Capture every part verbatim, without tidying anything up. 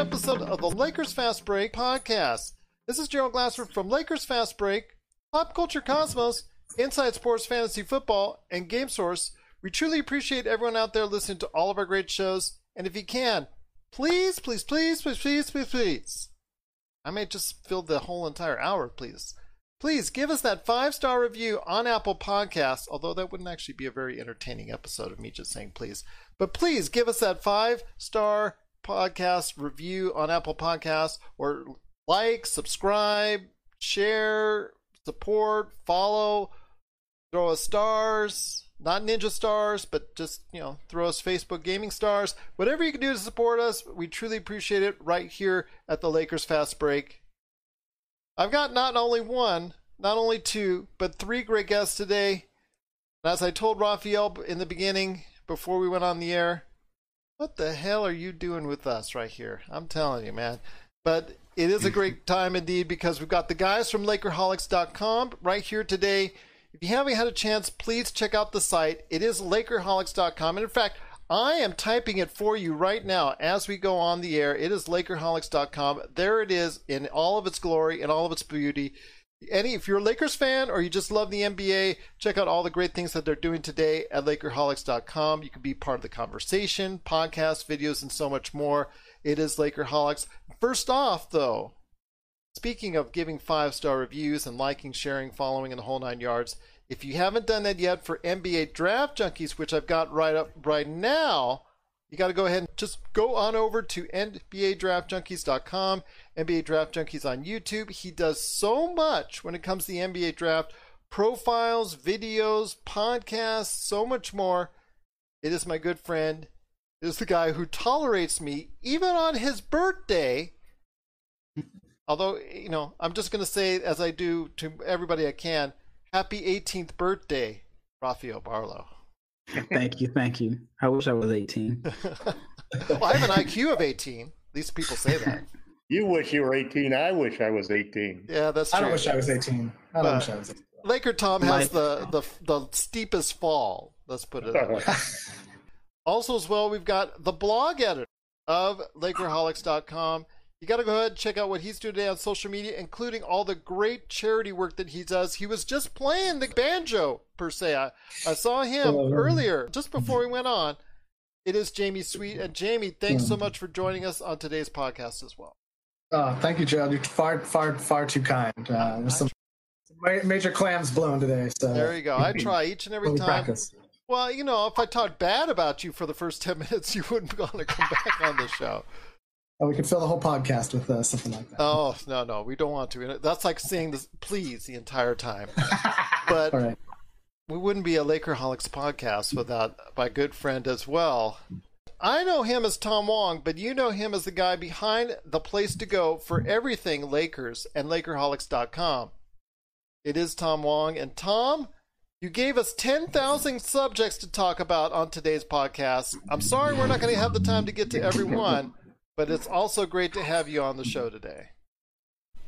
Episode of the Lakers Fast Break Podcast. This is Gerald Glassford from Lakers Fast Break, Pop Culture Cosmos, Inside Sports, Fantasy Football, and Game Source. We truly appreciate everyone out there listening to all of our great shows. And if you can, please, please, please, please, please, please, please. I may just fill the whole entire hour, please. Please give us that five-star review on Apple Podcasts, although that wouldn't actually be a very entertaining episode of me just saying please. But please give us that five-star review. Podcast review on Apple Podcasts, or like, subscribe, share, support, follow, throw us stars, not ninja stars, but just, you know, throw us Facebook gaming stars. Whatever you can do to support us, we truly appreciate it right here at the Lakers Fast Break. I've got not only one, not only two, but three great guests today. And as I told Rafael in the beginning, before we went on the air, what the hell are you doing with us right here? I'm telling you, man. But it is a great time indeed, because we've got the guys from Lakerholics dot com right here today. If you haven't had a chance, please check out the site. It is Lakerholics dot com. And in fact, I am typing it for you right now as we go on the air. It is Lakerholics dot com. There it is in all of its glory and all of its beauty. Any, if you're a Lakers fan or you just love the N B A, check out all the great things that they're doing today at Lakerholics dot com. You can be part of the conversation, podcasts, videos, and so much more. It is Lakerholics. First off, though, speaking of giving five-star reviews and liking, sharing, following, and the whole nine yards, if you haven't done that yet for N B A Draft Junkies, which I've got right up right now, you got to go ahead and just go on over to N B A Draft Junkies dot com, N B A Draft Junkies on YouTube. He does so much when it comes to the N B A Draft, profiles, videos, podcasts, so much more. It is my good friend. It is the guy who tolerates me even on his birthday. Although, you know, I'm just going to say, as I do to everybody I can, happy eighteenth birthday, Rafael Barlow. Thank you, thank you. I wish I was eighteen. Well, I have an I Q of eighteen. These people say that. You wish you were eighteen. I wish I was eighteen. Yeah, that's true. I don't wish I was eighteen. I don't uh, wish I was eighteen. Laker Tom has the, the the steepest fall. Let's put it that way. Also as well, we've got the blog editor of Lakerholics dot com. You got to go ahead and check out what he's doing today on social media, including all the great charity work that he does. He was just playing the banjo, per se. I, I saw him um, earlier, just before we went on. It is Jamie Sweet. And Jamie, thanks so much for joining us on today's podcast as well. Uh, thank you, Gerald. You're far, far, far too kind. Uh, there's some major clams blown today. So. There you go. I try each and every time. Practice. Well, you know, if I talked bad about you for the first ten minutes, you wouldn't want to come back on the show. Oh, we could fill the whole podcast with uh, something like that. Oh, no, no, we don't want to. That's like saying this, please, the entire time. But right. We wouldn't be a Lakerholics podcast without my good friend as well. I know him as Tom Wong, but you know him as the guy behind the place to go for everything Lakers and Lakerholics dot com. It is Tom Wong. And Tom, you gave us ten thousand subjects to talk about on today's podcast. I'm sorry we're not going to have the time to get to everyone. But it's also great to have you on the show today.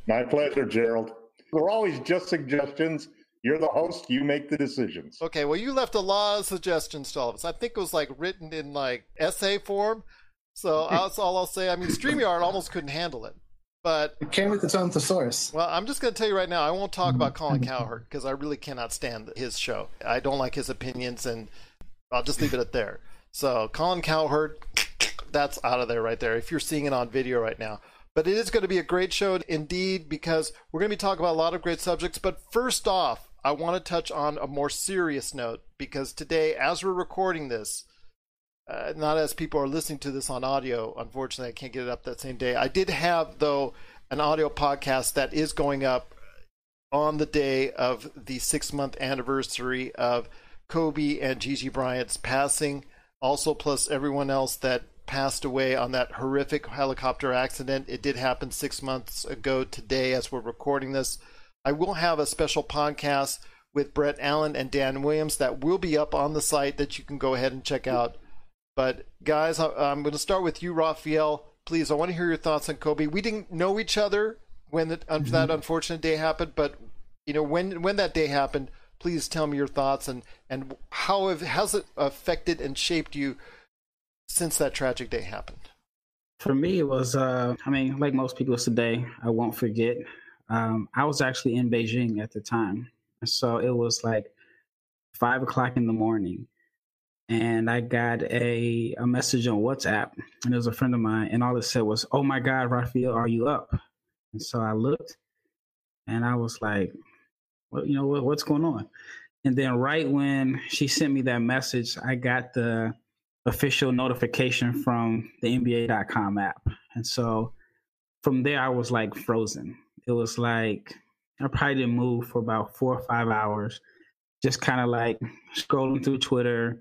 My pleasure, Gerald. They're always just suggestions. You're the host. You make the decisions. Okay, well, you left a lot of suggestions to all of us. I think it was like written in like essay form. So that's all I'll say. I mean, StreamYard almost couldn't handle it. But it came with its own thesaurus. Well, I'm just going to tell you right now, I won't talk about Colin Cowherd because I really cannot stand his show. I don't like his opinions, and I'll just leave it at there. So Colin Cowherd... that's out of there right there if you're seeing it on video right now. But it is going to be a great show indeed, because we're going to be talking about a lot of great subjects. But first off, I want to touch on a more serious note, because today, as we're recording this, uh, not as people are listening to this on audio, unfortunately, I can't get it up that same day. I did have, though, an audio podcast that is going up on the day of the six-month anniversary of Kobe and Gigi Bryant's passing, also plus everyone else that passed away on that horrific helicopter accident. It did happen six months ago today as we're recording this. I will have a special podcast with Brett Allen and Dan Williams that will be up on the site that you can go ahead and check out. But guys, I'm going to start with you, Rafael. Please, I want to hear your thoughts on Kobe. We didn't know each other when that, mm-hmm. that unfortunate day happened, but you know, when when that day happened, please tell me your thoughts and, and how have, has it affected and shaped you since that tragic day happened? For me, it was, uh, I mean, like most people today, I won't forget. Um, I was actually in Beijing at the time. So it was like five o'clock in the morning. And I got a, a message on WhatsApp. And it was a friend of mine. And all it said was, "Oh my God, Rafael, are you up?" And so I looked and I was like, well, you know, what, what's going on? And then right when she sent me that message, I got the official notification from the N B A dot com app. And so from there, I was like frozen. It was like I probably didn't move for about four or five hours, just kind of like scrolling through Twitter.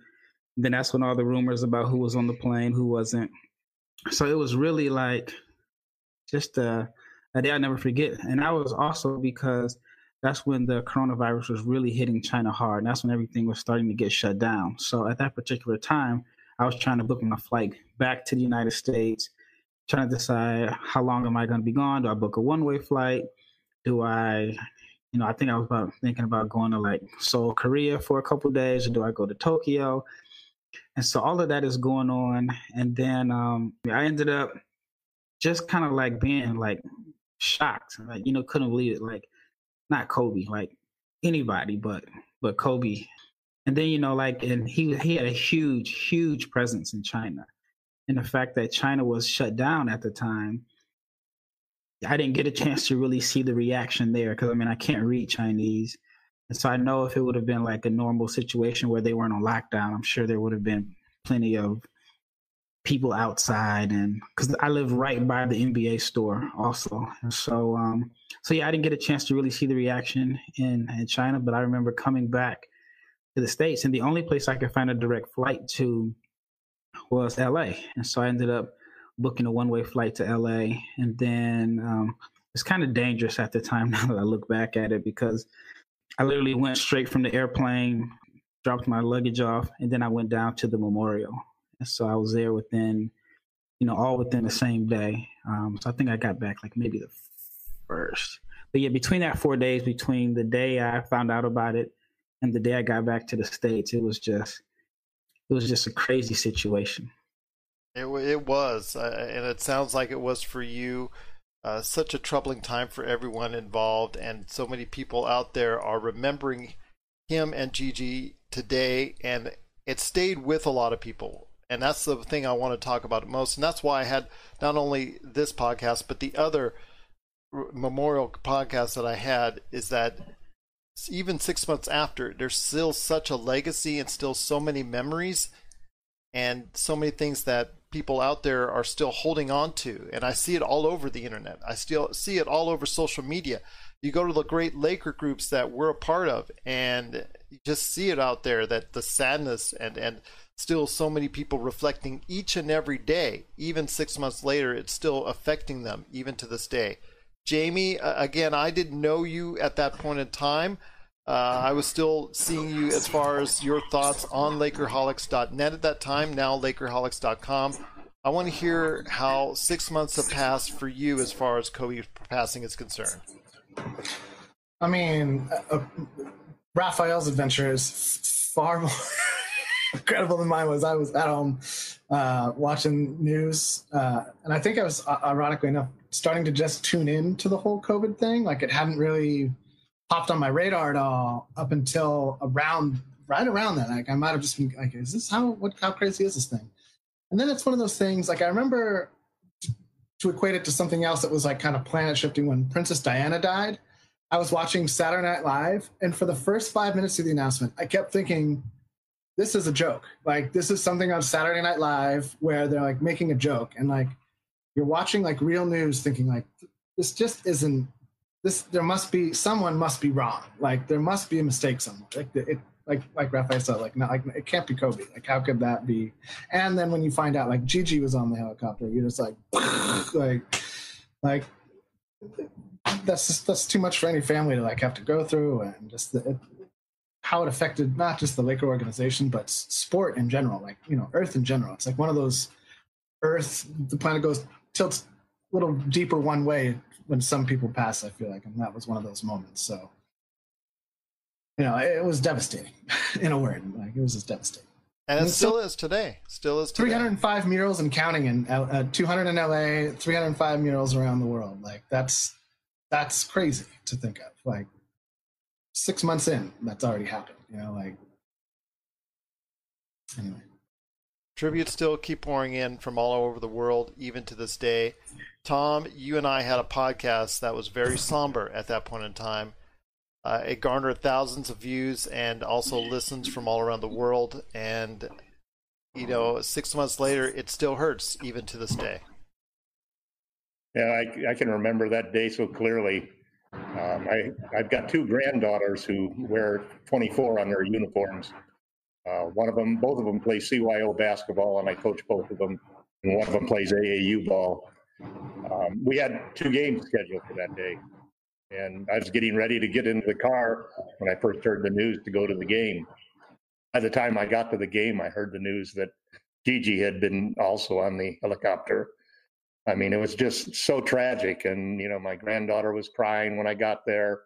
Then that's when all the rumors about who was on the plane, who wasn't. So it was really like just a, a day I'll never forget. And that was also because that's when the coronavirus was really hitting China hard. And that's when everything was starting to get shut down. So at that particular time, I was trying to book my flight back to the United States, trying to decide how long am I going to be gone? Do I book a one-way flight? Do I, you know, I think I was about thinking about going to like Seoul, Korea for a couple of days, or do I go to Tokyo? And so all of that is going on. And then um, I ended up just kind of like being like shocked, like, you know, couldn't believe it. Like not Kobe, like anybody, but, but Kobe. And then, you know, like, and he, he had a huge, huge presence in China. And the fact that China was shut down at the time, I didn't get a chance to really see the reaction there because, I mean, I can't read Chinese. And so I know if it would have been like a normal situation where they weren't on lockdown, I'm sure there would have been plenty of people outside. And because I live right by the N B A store also. And so, um, so yeah, I didn't get a chance to really see the reaction in, in China, but I remember coming back to the States, and the only place I could find a direct flight to was L A. And so I ended up booking a one-way flight to L A. And then um, it's kind of dangerous at the time now that I look back at it, because I literally went straight from the airplane, dropped my luggage off, and then I went down to the memorial. And so I was there within, you know, all within the same day. Um, so I think I got back like maybe the first. But yeah, between that four days, between the day I found out about it and the day I got back to the States, it was just It was just a crazy situation. It, it was, uh, and it sounds like it was for you. Uh, such a troubling time for everyone involved, and so many people out there are remembering him and Gigi today, and it stayed with a lot of people. And that's the thing I want to talk about most, and that's why I had not only this podcast, but the other memorial podcast that I had, is that even six months after, there's still such a legacy and still so many memories and so many things that people out there are still holding on to. And I see it all over the internet. I still see it all over social media. You go to the great Laker groups that we're a part of, and you just see it out there, that the sadness and, and still so many people reflecting each and every day, even six months later, it's still affecting them even to this day. Jamie, again, I didn't know you at that point in time. Uh, I was still seeing you as far as your thoughts on Lakerholics dot net at that time, now Lakerholics dot com. I want to hear how six months have passed for you as far as Kobe passing is concerned. I mean, uh, uh, Raphael's adventure is far more incredible than mine was. I was at home uh, watching news, uh, and I think I was, uh, ironically enough, starting to just tune in to the whole COVID thing. Like, it hadn't really popped on my radar at all up until around, right around that. Like, I might have just been like, is this how, what, how crazy is this thing? And then it's one of those things, like, I remember to equate it to something else that was like kind of planet shifting, when Princess Diana died, I was watching Saturday Night Live, and for the first five minutes of the announcement, I kept thinking, this is a joke. Like, this is something on Saturday Night Live where they're like making a joke, and like you're watching like real news thinking like, this just isn't, this, there must be, someone must be wrong. Like, there must be a mistake somewhere. Like, it, like, like Rafael said, like, not like, it can't be Kobe. Like, how could that be? And then when you find out like Gigi was on the helicopter, you're just like, like, like that's just, that's too much for any family to like have to go through. And just the, it, how it affected not just the Laker organization, but sport in general, like, you know, Earth in general. It's like one of those Earth, the planet goes, tilts a little deeper one way when some people pass, I feel like, and that was one of those moments. So, you know, it was devastating, in a word. Like, it was just devastating. And, and it still, still is today. Still is today. three hundred five murals and counting, in uh, two hundred in L A, three hundred five murals around the world. Like, that's that's crazy to think of. Like, six months in, that's already happened. You know, like, anyway. Tributes still keep pouring in from all over the world, even to this day. Tom, you and I had a podcast that was very somber at that point in time. Uh, it garnered thousands of views and also listens from all around the world. And, you know, six months later, it still hurts even to this day. Yeah, I, I can remember that day so clearly. Um, I, I've got two granddaughters who wear twenty-four on their uniforms. Uh, one of them, both of them play C Y O basketball, and I coach both of them. And one of them plays A A U ball. Um, we had two games scheduled for that day, and I was getting ready to get into the car when I first heard the news to go to the game. By the time I got to the game, I heard the news that Gigi had been also on the helicopter. I mean, it was just so tragic, and, you know, my granddaughter was crying when I got there.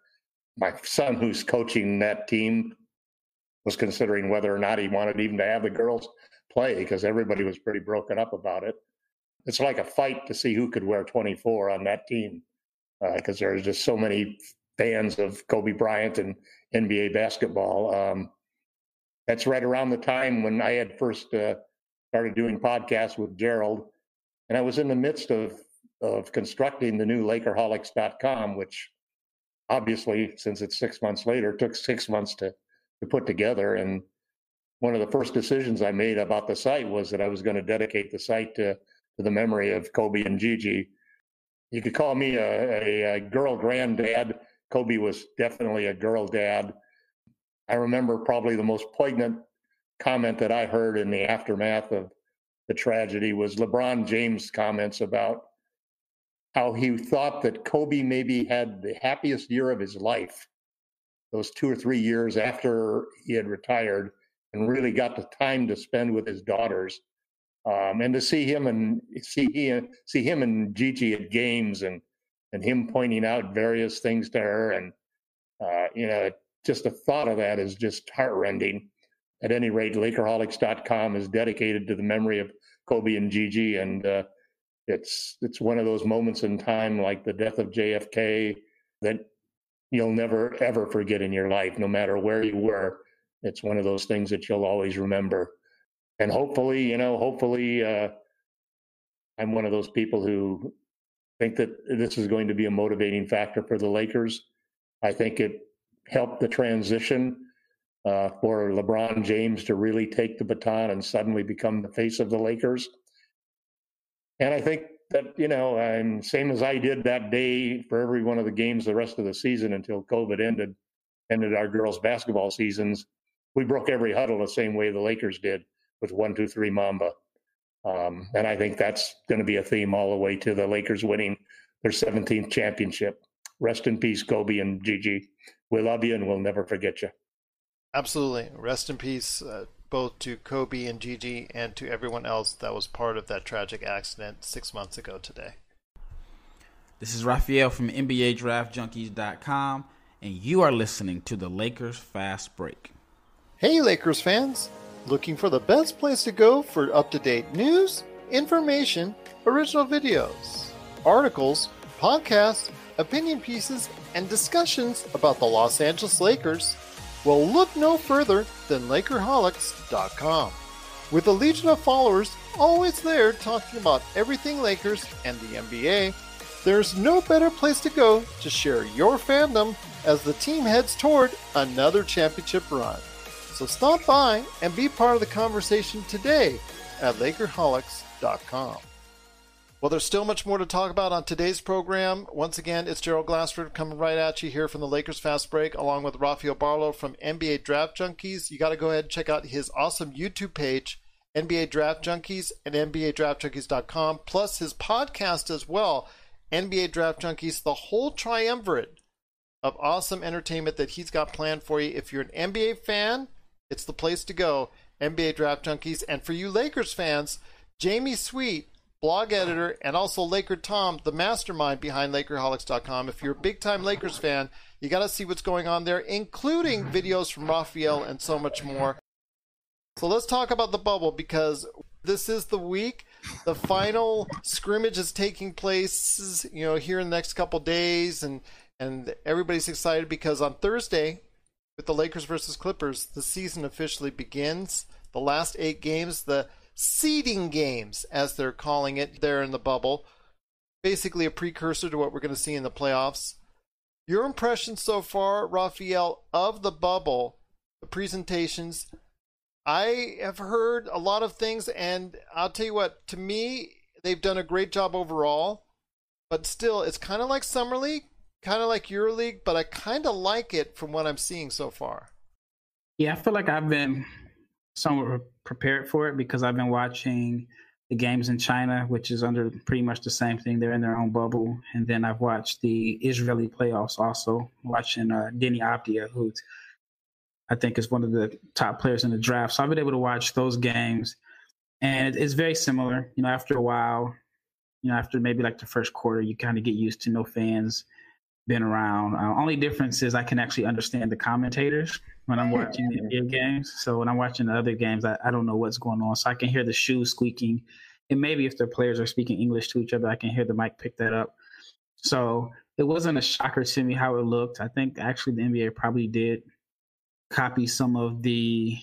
My son, who's coaching that team, was considering whether or not he wanted even to have the girls play, because everybody was pretty broken up about it. It's like a fight to see who could wear twenty-four on that team, because uh, there's just so many fans of Kobe Bryant and N B A basketball. Um, that's right around the time when I had first uh, started doing podcasts with Gerald, and I was in the midst of of constructing the new Lakerholics dot com, which obviously, since it's six months later, took six months to, to put together. And one of the first decisions I made about the site was that I was going to dedicate the site to to the memory of Kobe and Gigi. You could call me a, a, a girl granddad. Kobe was definitely a girl dad. I remember probably the most poignant comment that I heard in the aftermath of the tragedy was LeBron James' comments about how he thought that Kobe maybe had the happiest year of his life, those two or three years after he had retired, and really got the time to spend with his daughters. Um, and to see him and see he, see him and Gigi at games, and and him pointing out various things to her, and uh, you know, just the thought of that is just heartrending. At any rate, Lakerholics dot com is dedicated to the memory of Kobe and Gigi, and uh, it's it's one of those moments in time, like the death of J F K, that you'll never ever forget in your life, no matter where you were. It's one of those things that you'll always remember. And hopefully, you know, hopefully uh, I'm one of those people who think that this is going to be a motivating factor for the Lakers. I think it helped the transition uh, for LeBron James to really take the baton and suddenly become the face of the Lakers. And I think that, you know, I'm, same as I did that day for every one of the games the rest of the season until COVID ended, ended our girls' basketball seasons, we broke every huddle the same way the Lakers did, with one, two, three Mamba. Um, and I think that's going to be a theme all the way to the Lakers winning their seventeenth championship. Rest in peace, Kobe and Gigi. We love you and we'll never forget you. Absolutely. Rest in peace, uh, both to Kobe and Gigi, and to everyone else that was part of that tragic accident six months ago today. This is Rafael from N B A Draft Junkies dot com, and you are listening to the Lakers Fast Break. Hey, Lakers fans. Looking for the best place to go for up-to-date news, information, original videos, articles, podcasts, opinion pieces, and discussions about the Los Angeles Lakers? Well, look no further than Lakerholics dot com. with a legion of followers always there talking about everything Lakers and the N B A. There's no better place to go to share your fandom as the team heads toward another championship run. So stop by and be part of the conversation today at Lakerholics dot com. Well, there's still much more to talk about on today's program. Once again, it's Gerald Glassford coming right at you here from the Lakers Fast Break, along with Rafael Barlow from N B A Draft Junkies. You got to go ahead and check out his awesome YouTube page, N B A Draft Junkies, and N B A Draft Junkies dot com, plus his podcast as well, N B A Draft Junkies, the whole triumvirate of awesome entertainment that he's got planned for you. If you're an N B A fan, it's the place to go, N B A Draft Junkies. And for you Lakers fans, Jamie Sweet, blog editor, and also Laker Tom, the mastermind behind Lakerholics dot com. If you're a big-time Lakers fan, you got to see what's going on there, including videos from Rafael and so much more. So let's talk about the bubble, because this is the week. The final scrimmage is taking place, you know, here in the next couple days, and and everybody's excited because on Thursday, with the Lakers versus Clippers, the season officially begins. The last eight games, the seeding games, as they're calling it there in the bubble, basically a precursor to what we're going to see in the playoffs. Your impression so far, Rafael, of the bubble, the presentations? I have heard a lot of things, and I'll tell you what, to me, they've done a great job overall, but still, it's kind of like Summer League, kind of like EuroLeague, but I kind of like it from what I'm seeing so far. Yeah, I feel like I've been somewhat prepared for it because I've been watching the games in China, which is under pretty much the same thing. They're in their own bubble. And then I've watched the Israeli playoffs also, watching uh, Denny Avdia, who I think is one of the top players in the draft. So I've been able to watch those games. And it's very similar. You know, after a while, you know, after maybe like the first quarter, you kind of get used to no fans being around. Uh, only difference is I can actually understand the commentators when I'm watching the N B A games. So when I'm watching the other games, I, I don't know what's going on. So I can hear the shoes squeaking. And maybe if the players are speaking English to each other, I can hear the mic pick that up. So it wasn't a shocker to me how it looked. I think actually the N B A probably did copy some of the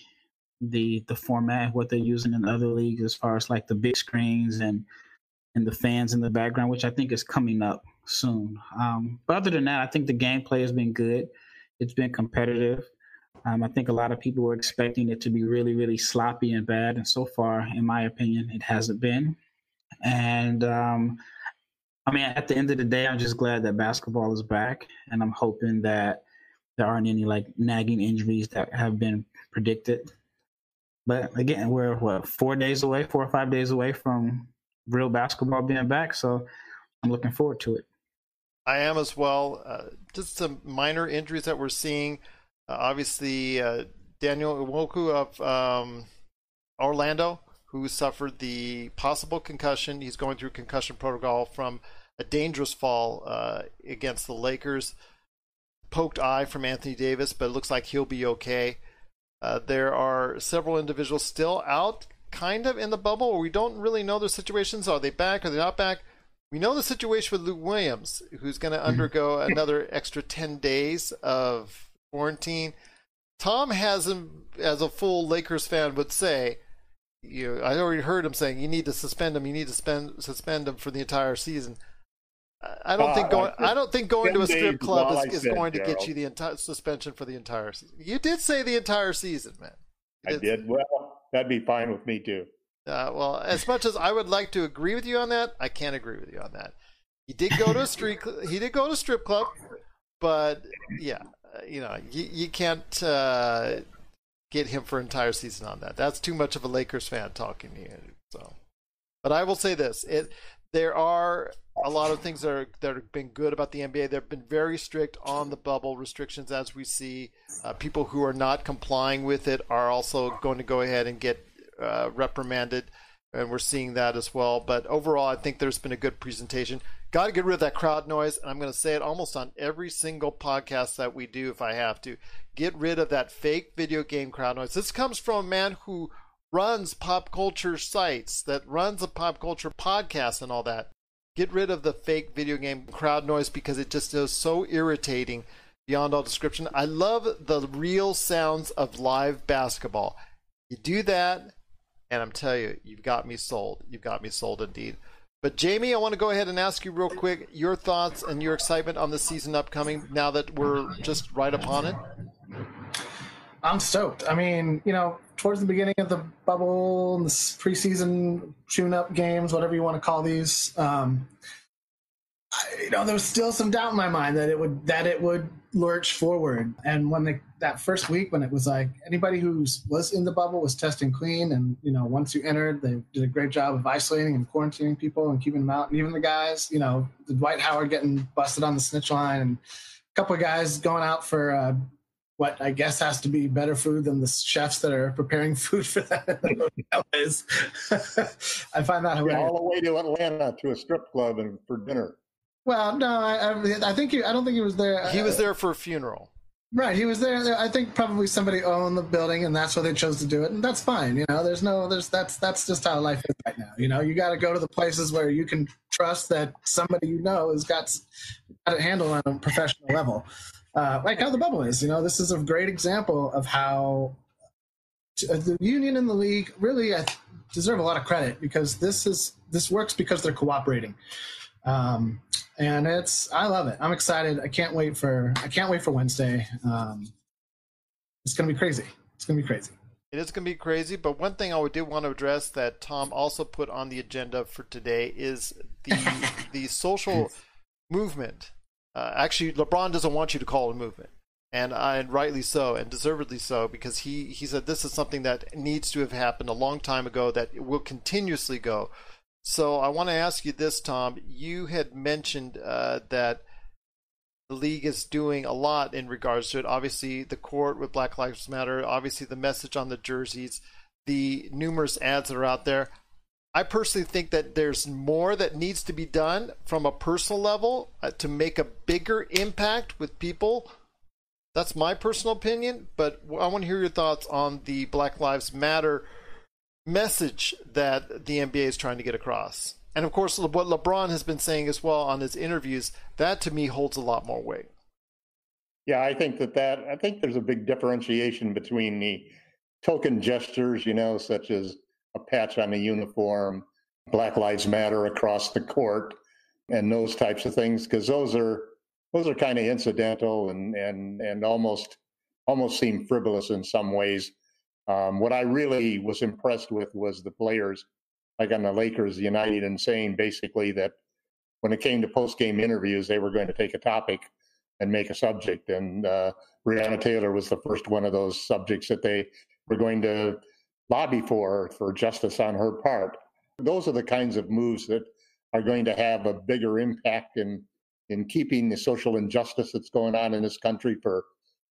the the format, what they're using in other leagues as far as like the big screens and, and the fans in the background, which I think is coming up soon. Um, but other than that, I think the gameplay has been good. It's been competitive. Um, I think a lot of people were expecting it to be really, really sloppy and bad. And so far, in my opinion, it hasn't been. And, um, I mean, at the end of the day, I'm just glad that basketball is back. And I'm hoping that there aren't any, like, nagging injuries that have been predicted. But, again, we're, what, four days away, four or five days away from real basketball being back. So I'm looking forward to it. I am as well. Uh, just some minor injuries that we're seeing. Uh, obviously, uh, Daniel Nwoku of um, Orlando, who suffered the possible concussion. He's going through concussion protocol from a dangerous fall uh, against the Lakers. Poked eye from Anthony Davis, but it looks like he'll be okay. Uh, there are several individuals still out, kind of in the bubble, where we don't really know their situations. Are they back? Are they not back? We know the situation with Lou Williams, who's going to undergo another extra ten days of quarantine. Tom has him, as a full Lakers fan would say, you I already heard him saying you need to suspend him, you need to spend, suspend him for the entire season. I don't uh, think going I don't think going to a strip club is, is said, going to Gerald. Get you the entire suspension for the entire season. You did say the entire season, man. Did I did. Say. Well, that'd be fine with me too. Uh, well, as much as I would like to agree with you on that, I can't agree with you on that. He did go to a street he did go to a strip club, but yeah. You know, you, you can't uh, get him for an entire season on that. That's too much of a Lakers fan talking to you. So, but I will say this: it there are a lot of things that are, that have been good about the N B A. They've been very strict on the bubble restrictions, as we see. Uh, people who are not complying with it are also going to go ahead and get uh, reprimanded, and we're seeing that as well. But overall, I think there's been a good presentation. Got to get rid of that crowd noise, and I'm going to say it almost on every single podcast that we do if I have to. Get rid of that fake video game crowd noise. This comes from a man who runs pop culture sites, that runs a pop culture podcast and all that. Get rid of the fake video game crowd noise because it just is so irritating beyond all description. I love the real sounds of live basketball. You do that, And I'm telling you, you've got me sold. You've got me sold indeed. But Jamie, I want to go ahead and ask you real quick your thoughts and your excitement on the season upcoming now that we're just right upon it. I'm stoked. I mean, you know, towards the beginning of the bubble, the preseason tune-up games, whatever you want to call these, um, I, you know, there was still some doubt in my mind that it would that it would lurch forward. And when they, that first week, when it was like anybody who was in the bubble was testing clean, and you know, once you entered, they did a great job of isolating and quarantining people and keeping them out. And even the guys, you know, the Dwight Howard getting busted on the snitch line, and a couple of guys going out for. Uh, what I guess has to be better food than the chefs that are preparing food for them in the hotels. I find that hilarious. Yeah, all the way to Atlanta to a strip club and for dinner. Well, no, I, I think he, I don't think he was there. He was there for a funeral. Right, he was there. I think probably somebody owned the building, and that's why they chose to do it, and that's fine. You know, there's no, there's that's that's just how life is right now. You know, you got to go to the places where you can trust that somebody you know has got got it handled on a professional level. Uh, like how the bubble is, you know, this is a great example of how the union and the league really deserve a lot of credit, because this is this works because they're cooperating, um, and it's I love it. I'm excited. I can't wait for I can't wait for Wednesday. Um, it's gonna be crazy. It's gonna be crazy. It is gonna be crazy. But one thing I do want to address that Tom also put on the agenda for today is the the social movement. Uh, actually, LeBron doesn't want you to call it a movement, and, I, and rightly so, and deservedly so, because he, he said this is something that needs to have happened a long time ago, that it will continuously go. So I want to ask you this, Tom. You had mentioned uh, that the league is doing a lot in regards to it. Obviously, the court with Black Lives Matter, obviously the message on the jerseys, the numerous ads that are out there. I personally think that there's more that needs to be done from a personal level uh, to make a bigger impact with people. That's my personal opinion, but I want to hear your thoughts on the Black Lives Matter message that the N B A is trying to get across. And of course, what LeBron has been saying as well on his interviews, that to me holds a lot more weight. Yeah, I think that that, I think there's a big differentiation between the token gestures, you know, such as a patch on a uniform, Black Lives Matter across the court, and those types of things, because those are those are kind of incidental and and and almost almost seem frivolous in some ways. Um, what I really was impressed with was the players, like on the Lakers, united in saying basically that when it came to post-game interviews, they were going to take a topic and make a subject, and uh, Breonna Taylor was the first one of those subjects that they were going to lobby for, for justice on her part. Those are the kinds of moves that are going to have a bigger impact in, in keeping the social injustice that's going on in this country for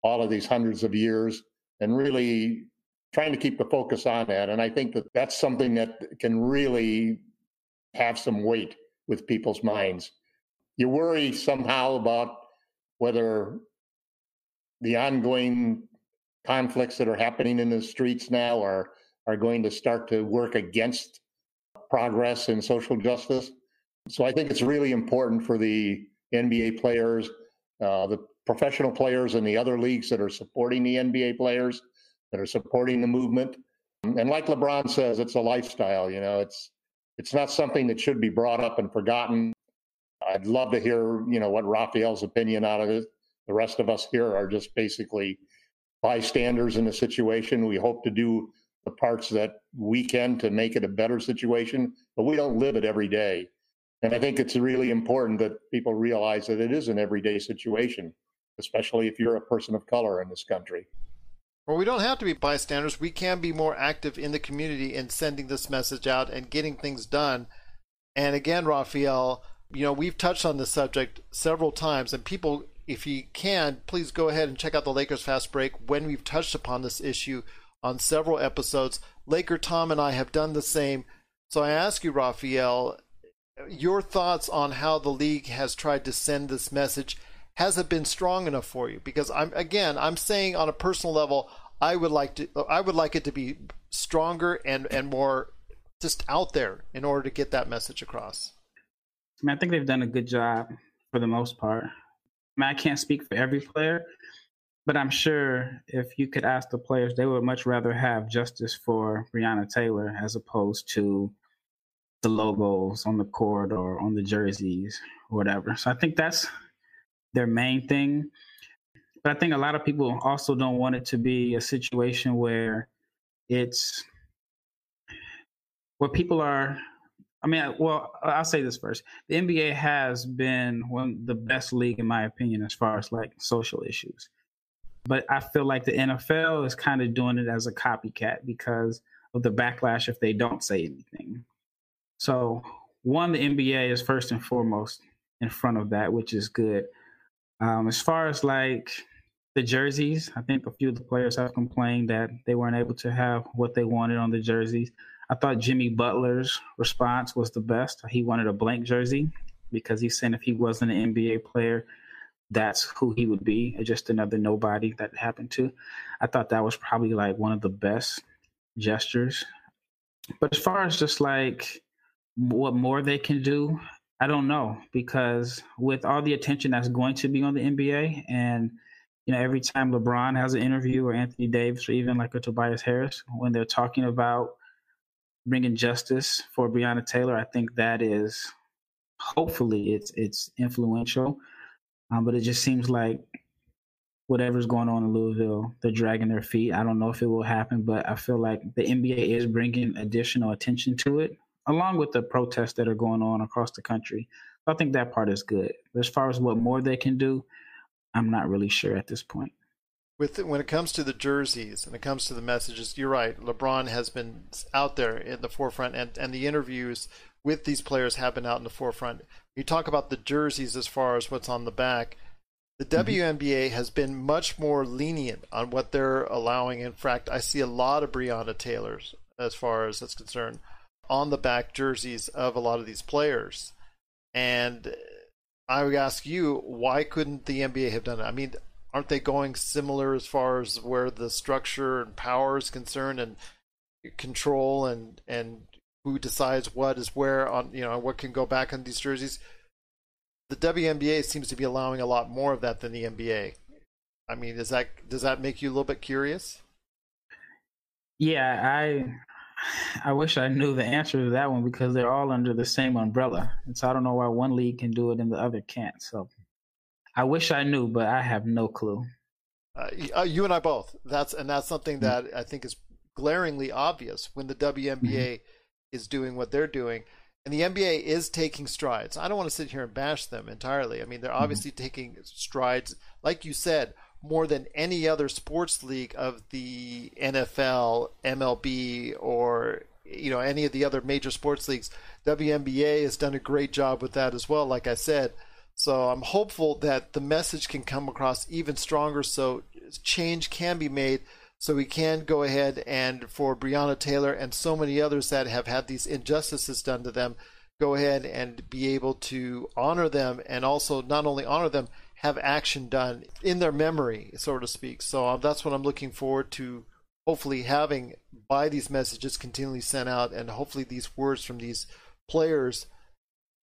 all of these hundreds of years, and really trying to keep the focus on that. And I think that that's something that can really have some weight with people's minds. You worry somehow about whether the ongoing conflicts that are happening in the streets now are are going to start to work against progress in social justice. So I think it's really important for the N B A players, uh, the professional players, and the other leagues that are supporting the N B A players, that are supporting the movement. And like LeBron says, it's a lifestyle. You know, it's it's not something that should be brought up and forgotten. I'd love to hear, you know, what Rafael's opinion out of it. The rest of us here are just basically bystanders in the situation. We hope to do the parts that we can to make it a better situation, but we don't live it every day. And I think it's really important that people realize that it is an everyday situation, especially if you're a person of color in this country. Well, we don't have to be bystanders. We can be more active in the community in sending this message out and getting things done. And again, Rafael, you know, we've touched on this subject several times, and people, if you can, please go ahead and check out the Lakers Fast Break when we've touched upon this issue on several episodes. Laker Tom and I have done the same. So I ask you, Rafael, your thoughts on how the league has tried to send this message. Has it been strong enough for you? Because I'm again, I'm saying on a personal level, I would like to, I would like it to be stronger and, and more just out there in order to get that message across. I mean, I think they've done a good job for the most part. I mean, I can't speak for every player, But I'm sure if you could ask the players, they would much rather have justice for Breonna Taylor as opposed to the logos on the court or on the jerseys or whatever. So I think that's their main thing. But I think a lot of people also don't want it to be a situation where it's where people are, I mean, well, I'll say this first. The N B A has been one of the best league, in my opinion, as far as like social issues. But I feel like the N F L is kind of doing it as a copycat because of the backlash if they don't say anything. So, one, the N B A is first and foremost in front of that, which is good. Um, as far as like the jerseys, I think a few of the players have complained that they weren't able to have what they wanted on the jerseys. I thought Jimmy Butler's response was the best. He wanted a blank jersey because he's saying if he wasn't an N B A player, that's who he would be, just another nobody that happened to. I thought that was probably like one of the best gestures. But as far as just like what more they can do, I don't know, because with all the attention that's going to be on the N B A and, you know, every time LeBron has an interview or Anthony Davis or even like a Tobias Harris, when they're talking about bringing justice for Breonna Taylor, I think that is hopefully it's it's influential. Um, but it just seems like whatever's going on in Louisville, they're dragging their feet. I don't know if it will happen, but I feel like the N B A is bringing additional attention to it, along with the protests that are going on across the country. So I think that part is good. But as far as what more they can do, I'm not really sure at this point. With the, when it comes to the jerseys and it comes to the messages, you're right. LeBron has been out there in the forefront, and, and the interviews with these players have been out in the forefront. You talk about the jerseys as far as what's on the back. The W N B A mm-hmm. has been much more lenient on what they're allowing. In fact, I see a lot of Breonna Taylor's, as far as that's concerned, on the back jerseys of a lot of these players. And I would ask you, why couldn't the N B A have done it? I mean, aren't they going similar as far as where the structure and power is concerned and control and and who decides what is where on, you know, what can go back on these jerseys? The W N B A seems to be allowing a lot more of that than the N B A. I mean, is that does that make you a little bit curious? Yeah, I I wish I knew the answer to that one because they're all under the same umbrella. And so I don't know why one league can do it and the other can't. So I wish I knew, but I have no clue. Uh, you and I both. That's and that's something that I think is glaringly obvious when the W N B A mm-hmm. is doing what they're doing. And the N B A is taking strides. I don't want to sit here and bash them entirely. I mean, they're obviously mm-hmm. taking strides, like you said, more than any other sports league of the N F L, M L B, or you know any of the other major sports leagues. W N B A has done a great job with that as well, like I said. So I'm hopeful that the message can come across even stronger so change can be made. So we can go ahead and for Breonna Taylor and so many others that have had these injustices done to them, go ahead and be able to honor them and also not only honor them, have action done in their memory, so to speak. So that's what I'm looking forward to, hopefully having by these messages continually sent out and hopefully these words from these players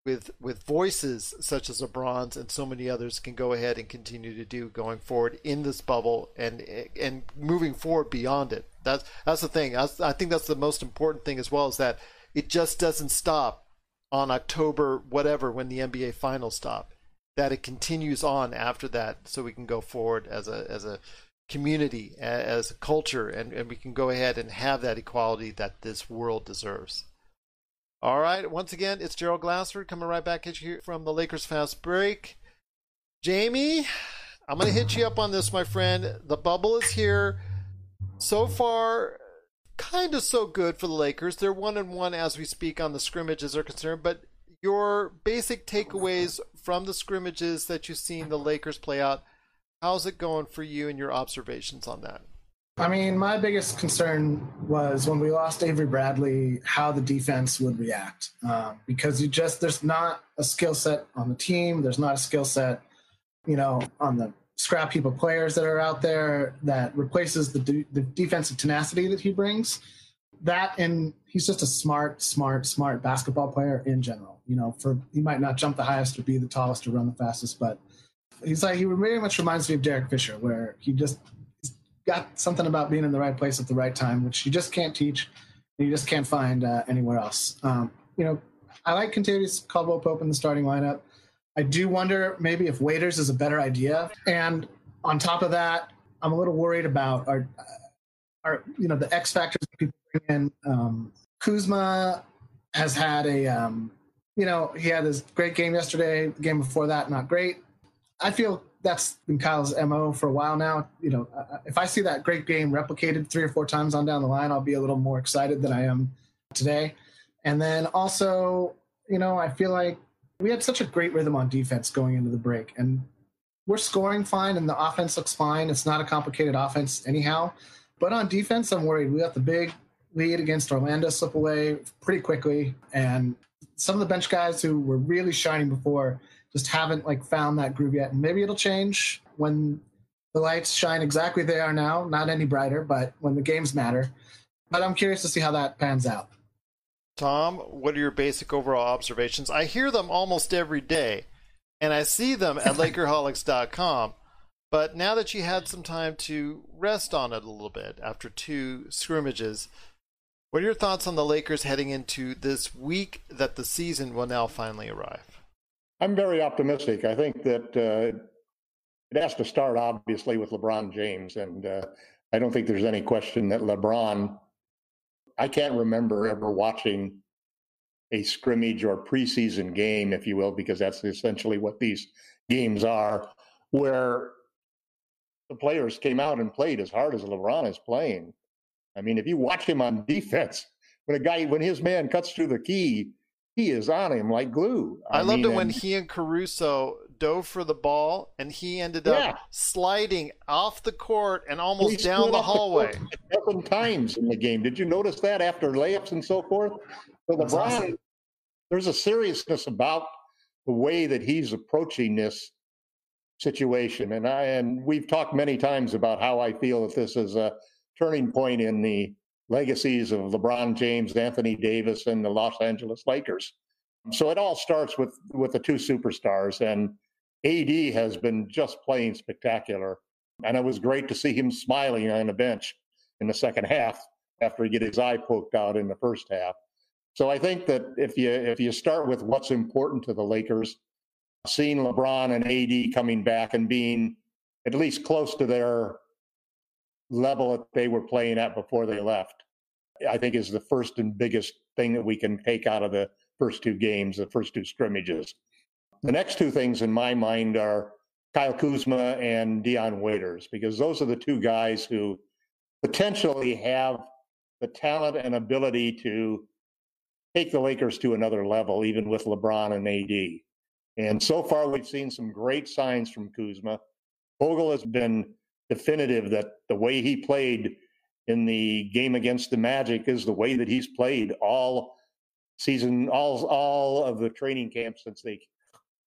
with with voices such as LeBron's and so many others can go ahead and continue to do going forward in this bubble and and moving forward beyond it. That's that's the thing. I, I think that's the most important thing as well, is that it just doesn't stop on October whatever when the N B A finals stop. That it continues on after that, so we can go forward as a as a community, as a culture, and, and we can go ahead and have that equality that this world deserves. All right, once again, it's Gerald Glassford coming right back at you from the Lakers Fast Break. Jamie, I'm going to hit you up on this, my friend. The bubble is here. So far, kind of so good for the Lakers. They're one and one as we speak on the scrimmages are concerned, but your basic takeaways from the scrimmages that you've seen the Lakers play out, how's it going for you and your observations on that? I mean, my biggest concern was when we lost Avery Bradley, how the defense would react. Um, because you just, there's not a skill set on the team. There's not a skill set, you know, on the scrap heap of players that are out there that replaces the, de- the defensive tenacity that he brings. That, and he's just a smart, smart, smart basketball player in general. You know, for he might not jump the highest or be the tallest or run the fastest, but he's like, he very much reminds me of Derek Fisher, where he just he's got something about being in the right place at the right time, which you just can't teach, and you just can't find uh, anywhere else. Um, you know, I like Contavious Caldwell-Pope in the starting lineup. I do wonder maybe if Waiters is a better idea. And on top of that, I'm a little worried about our, our you know, the X factors that people bring in. Um, Kuzma has had a, um, you know, he had his great game yesterday. The game before that, not great. I feel that's been Kyle's M O for a while now. You know, if I see that great game replicated three or four times on down the line, I'll be a little more excited than I am today. And then also, you know, I feel like we had such a great rhythm on defense going into the break, and we're scoring fine, and the offense looks fine. It's not a complicated offense anyhow. But on defense, I'm worried. We got the big lead against Orlando slip away pretty quickly, and some of the bench guys who were really shining before just haven't like found that groove yet. And maybe it'll change when the lights shine exactly they are now, not any brighter, but when the games matter. But I'm curious to see how that pans out. Tom, what are your basic overall observations? I hear them almost every day, and I see them at Lakerholics dot com. But now that you had some time to rest on it a little bit after two scrimmages, what are your thoughts on the Lakers heading into this week that the season will now finally arrive? I'm very optimistic. I think that uh, it has to start, obviously, with LeBron James. And uh, I don't think there's any question that LeBron, I can't remember ever watching a scrimmage or preseason game, if you will, because that's essentially what these games are, where the players came out and played as hard as LeBron is playing. I mean, if you watch him on defense, when a guy, when his man cuts through the key, he is on him like glue. I, I loved mean, it when and, he and Caruso dove for the ball, and he ended yeah. up sliding off the court and almost he down the hallway. The seven times in the game. Did you notice that after layups and so forth? So LeBron, awesome. There's a seriousness about the way that he's approaching this situation. And I and we've talked many times about how I feel that this is a turning point in the legacies of LeBron James, Anthony Davis, and the Los Angeles Lakers. So it all starts with, with the two superstars, and A D has been just playing spectacular. And it was great to see him smiling on the bench in the second half after he get his eye poked out in the first half. So I think that if you if you start with what's important to the Lakers, seeing LeBron and A D coming back and being at least close to their level that they were playing at before they left, I think is the first and biggest thing that we can take out of the first two games, the first two scrimmages. The next two things in my mind are Kyle Kuzma and Dion Waiters, because those are the two guys who potentially have the talent and ability to take the Lakers to another level, even with LeBron and A D. And so far, we've seen some great signs from Kuzma. Vogel has been definitive that the way he played in the game against the Magic is the way that he's played all season, all all of the training camps since they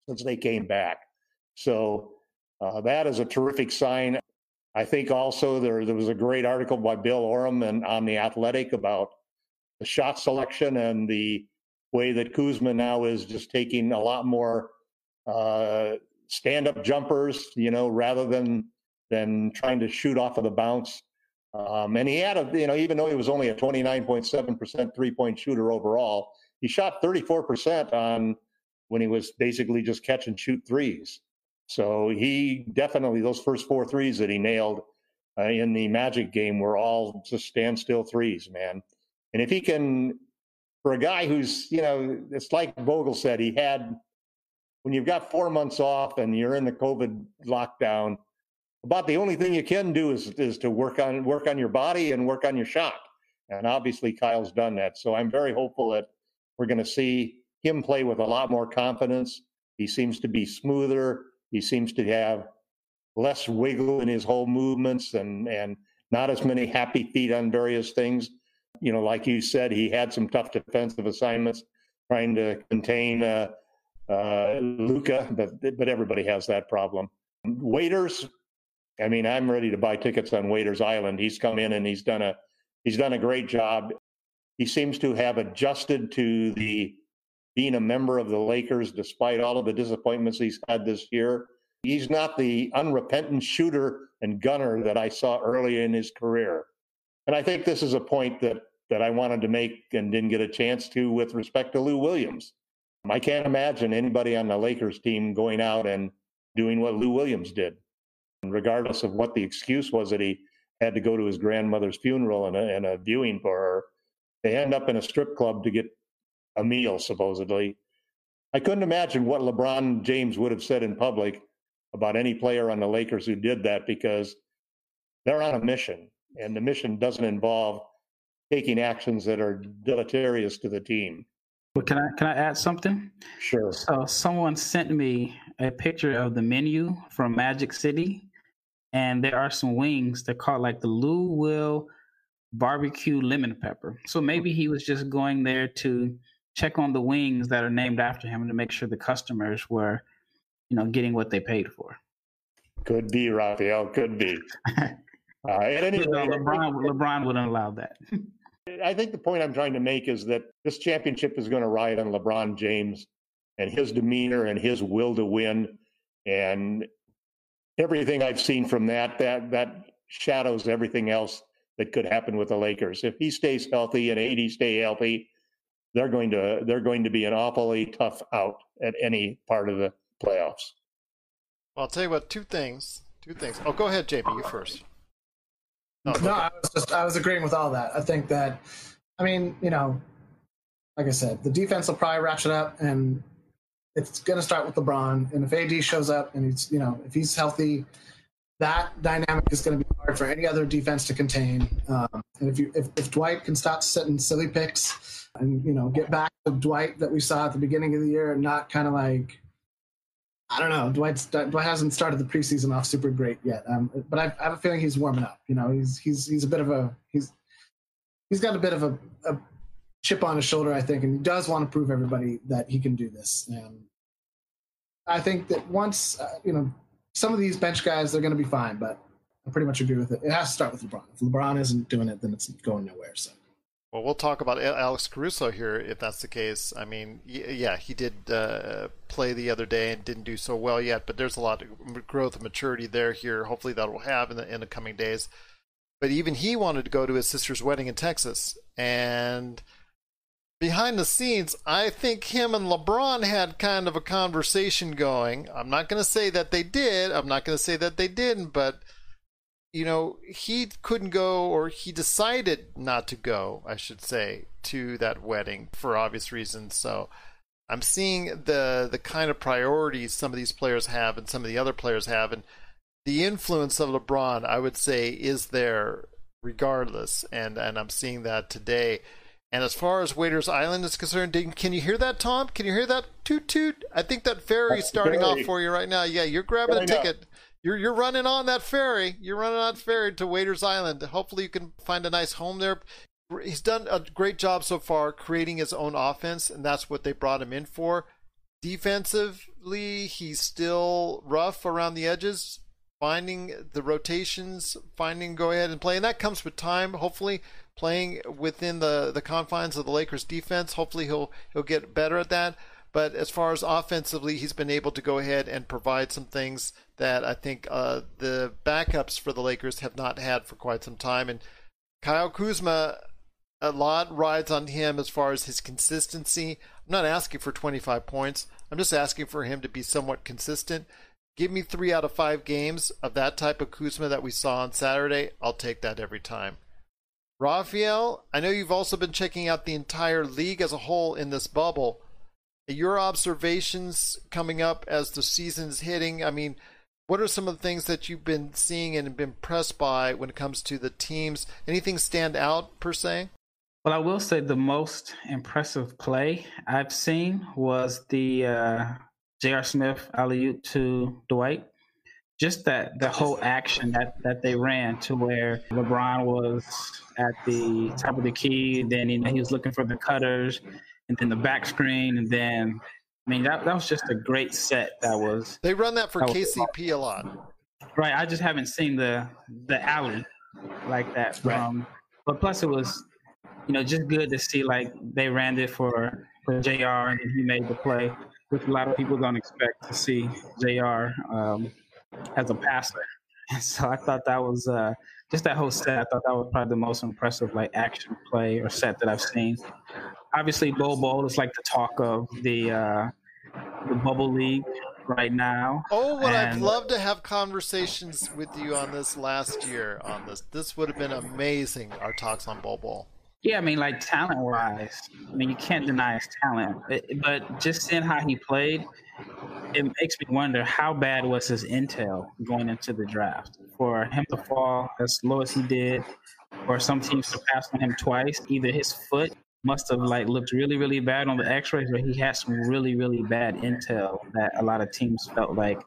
since they came back. So uh, that is a terrific sign. I think also there there was a great article by Bill Oram and on The Athletic about the shot selection and the way that Kuzma now is just taking a lot more uh, stand-up jumpers, you know, rather than than trying to shoot off of the bounce. Um, and he had a, you know, even though he was only a twenty-nine point seven percent three-point shooter overall, he shot thirty-four percent on when he was basically just catch and shoot threes. So he definitely, those first four threes that he nailed uh, in the Magic game were all just standstill threes, man. And if he can, for a guy who's, you know, it's like Vogel said, he had, when you've got four months off and you're in the COVID lockdown, about the only thing you can do is is to work on work on your body and work on your shot. And obviously Kyle's done that. So I'm very hopeful that we're going to see him play with a lot more confidence. He seems to be smoother. He seems to have less wiggle in his whole movements and, and not as many happy feet on various things. You know, like you said, he had some tough defensive assignments trying to contain uh, uh, Luka, but but everybody has that problem. Waiters, I mean, I'm ready to buy tickets on Waiters Island. He's come in and he's done a he's done a great job. He seems to have adjusted to the being a member of the Lakers despite all of the disappointments he's had this year. he's not the unrepentant shooter and gunner that I saw early in his career. And I think this is a point that, that I wanted to make and didn't get a chance to with respect to Lou Williams. I can't imagine anybody on the Lakers team going out and doing what Lou Williams did, and regardless of what the excuse was that he had to go to his grandmother's funeral and a, and a viewing for her. They end up in a strip club to get a meal, supposedly. I couldn't imagine what LeBron James would have said in public about any player on the Lakers who did that, because they're on a mission, and the mission doesn't involve taking actions that are deleterious to the team. Well, can I can I add something? Sure. So someone sent me a picture of the menu from Magic City, and there are some wings that call like the Lou Will Barbecue Lemon Pepper. So maybe he was just going there to check on the wings that are named after him to make sure the customers were, you know, getting what they paid for. Could be, Rafael, could be. uh, at any rate, LeBron, LeBron wouldn't allow that. I think the point I'm trying to make is that this championship is going to ride on LeBron James and his demeanor and his will to win. And everything I've seen from that, that, that shadows everything else that could happen with the Lakers. If he stays healthy and A D stay healthy, they're going to they're going to be an awfully tough out at any part of the playoffs. Well, I'll tell you what, two things. Two things. Oh, go ahead, J P, you first. No, no I was just I was agreeing with all that. I think that, I mean, you know, like I said, the defense will probably ratchet up, and it's going to start with LeBron. And if A D shows up and he's, you know, if he's healthy, that dynamic is going to be hard for any other defense to contain. Um, and if you if, if Dwight can stop sitting silly picks and, you know, get back to Dwight that we saw at the beginning of the year and not kind of like, I don't know, Dwight's, Dwight hasn't started the preseason off super great yet. Um, but I, I have a feeling he's warming up. You know, he's he's he's a bit of a he's he's got a bit of a, a chip on his shoulder, I think, and he does want to prove everybody that he can do this. And I think that once uh, you know, some of these bench guys, they're going to be fine, but I pretty much agree with it. It has to start with LeBron. If LeBron isn't doing it, then it's going nowhere. So, well, we'll talk about Alex Caruso here if that's the case. I mean, yeah, he did uh, play the other day and didn't do so well yet, but there's a lot of growth and maturity there here. Hopefully that will have in the, in the coming days. But even he wanted to go to his sister's wedding in Texas, and behind the scenes, I think him and LeBron had kind of a conversation going. I'm not going to say that they did. I'm not going to say that they didn't, but, you know, he couldn't go, or he decided not to go, I should say, to that wedding for obvious reasons. So I'm seeing the, the kind of priorities some of these players have and some of the other players have, and the influence of LeBron, I would say, is there regardless, and, and I'm seeing that today. And as far as Waiters Island is concerned, can you hear that, Tom? Can you hear that toot toot? I think that ferry's starting ferry. off for you right now. Yeah, you're grabbing a ticket. Up. You're you're running on that ferry. You're running on that ferry to Waiters Island. Hopefully you can find a nice home there. He's done a great job so far creating his own offense, and that's what they brought him in for. Defensively, he's still rough around the edges, finding the rotations, finding go ahead and play. And that comes with time, hopefully. Playing within the, the confines of the Lakers defense. Hopefully he'll he'll get better at that. But as far as offensively, he's been able to go ahead and provide some things that I think uh, the backups for the Lakers have not had for quite some time. And Kyle Kuzma, a lot rides on him as far as his consistency. I'm not asking for twenty-five points. I'm just asking for him to be somewhat consistent. Give me three out of five games of that type of Kuzma that we saw on Saturday. I'll take that every time. Rafael, I know you've also been checking out the entire league as a whole in this bubble. Your observations coming up as the season's hitting, I mean, what are some of the things that you've been seeing and been impressed by when it comes to the teams? Anything stand out, per se? Well, I will say the most impressive play I've seen was the uh, J R. Smith alley-oop to Dwight. Just that the whole action that, that they ran to where LeBron was at the top of the key, then you know, he was looking for the cutters, and then the back screen, and then, I mean, that, that was just a great set that was. They run that for that K C P was, a lot. Right, I just haven't seen the the alley like that. Right. Um, but plus it was, you know, just good to see, like, they ran it for, for J R, and he made the play. which a lot of people don't expect to see J R um, as a passer. And so I thought that was uh, just that whole set. I thought that was probably the most impressive like action play or set that I've seen. Obviously, Bol Bol is like the talk of the uh, the bubble league right now. Oh, would I'd love to have conversations with you on this last year on this. This would have been amazing, our talks on Bol Bol. Yeah, I mean, like talent-wise, I mean, you can't deny his talent. It, but just seeing how he played, it makes me wonder how bad was his intel going into the draft. For him to fall as low as he did, or some teams to pass on him twice, either his foot must have like looked really, really bad on the x-rays, or he had some really, really bad intel that a lot of teams felt like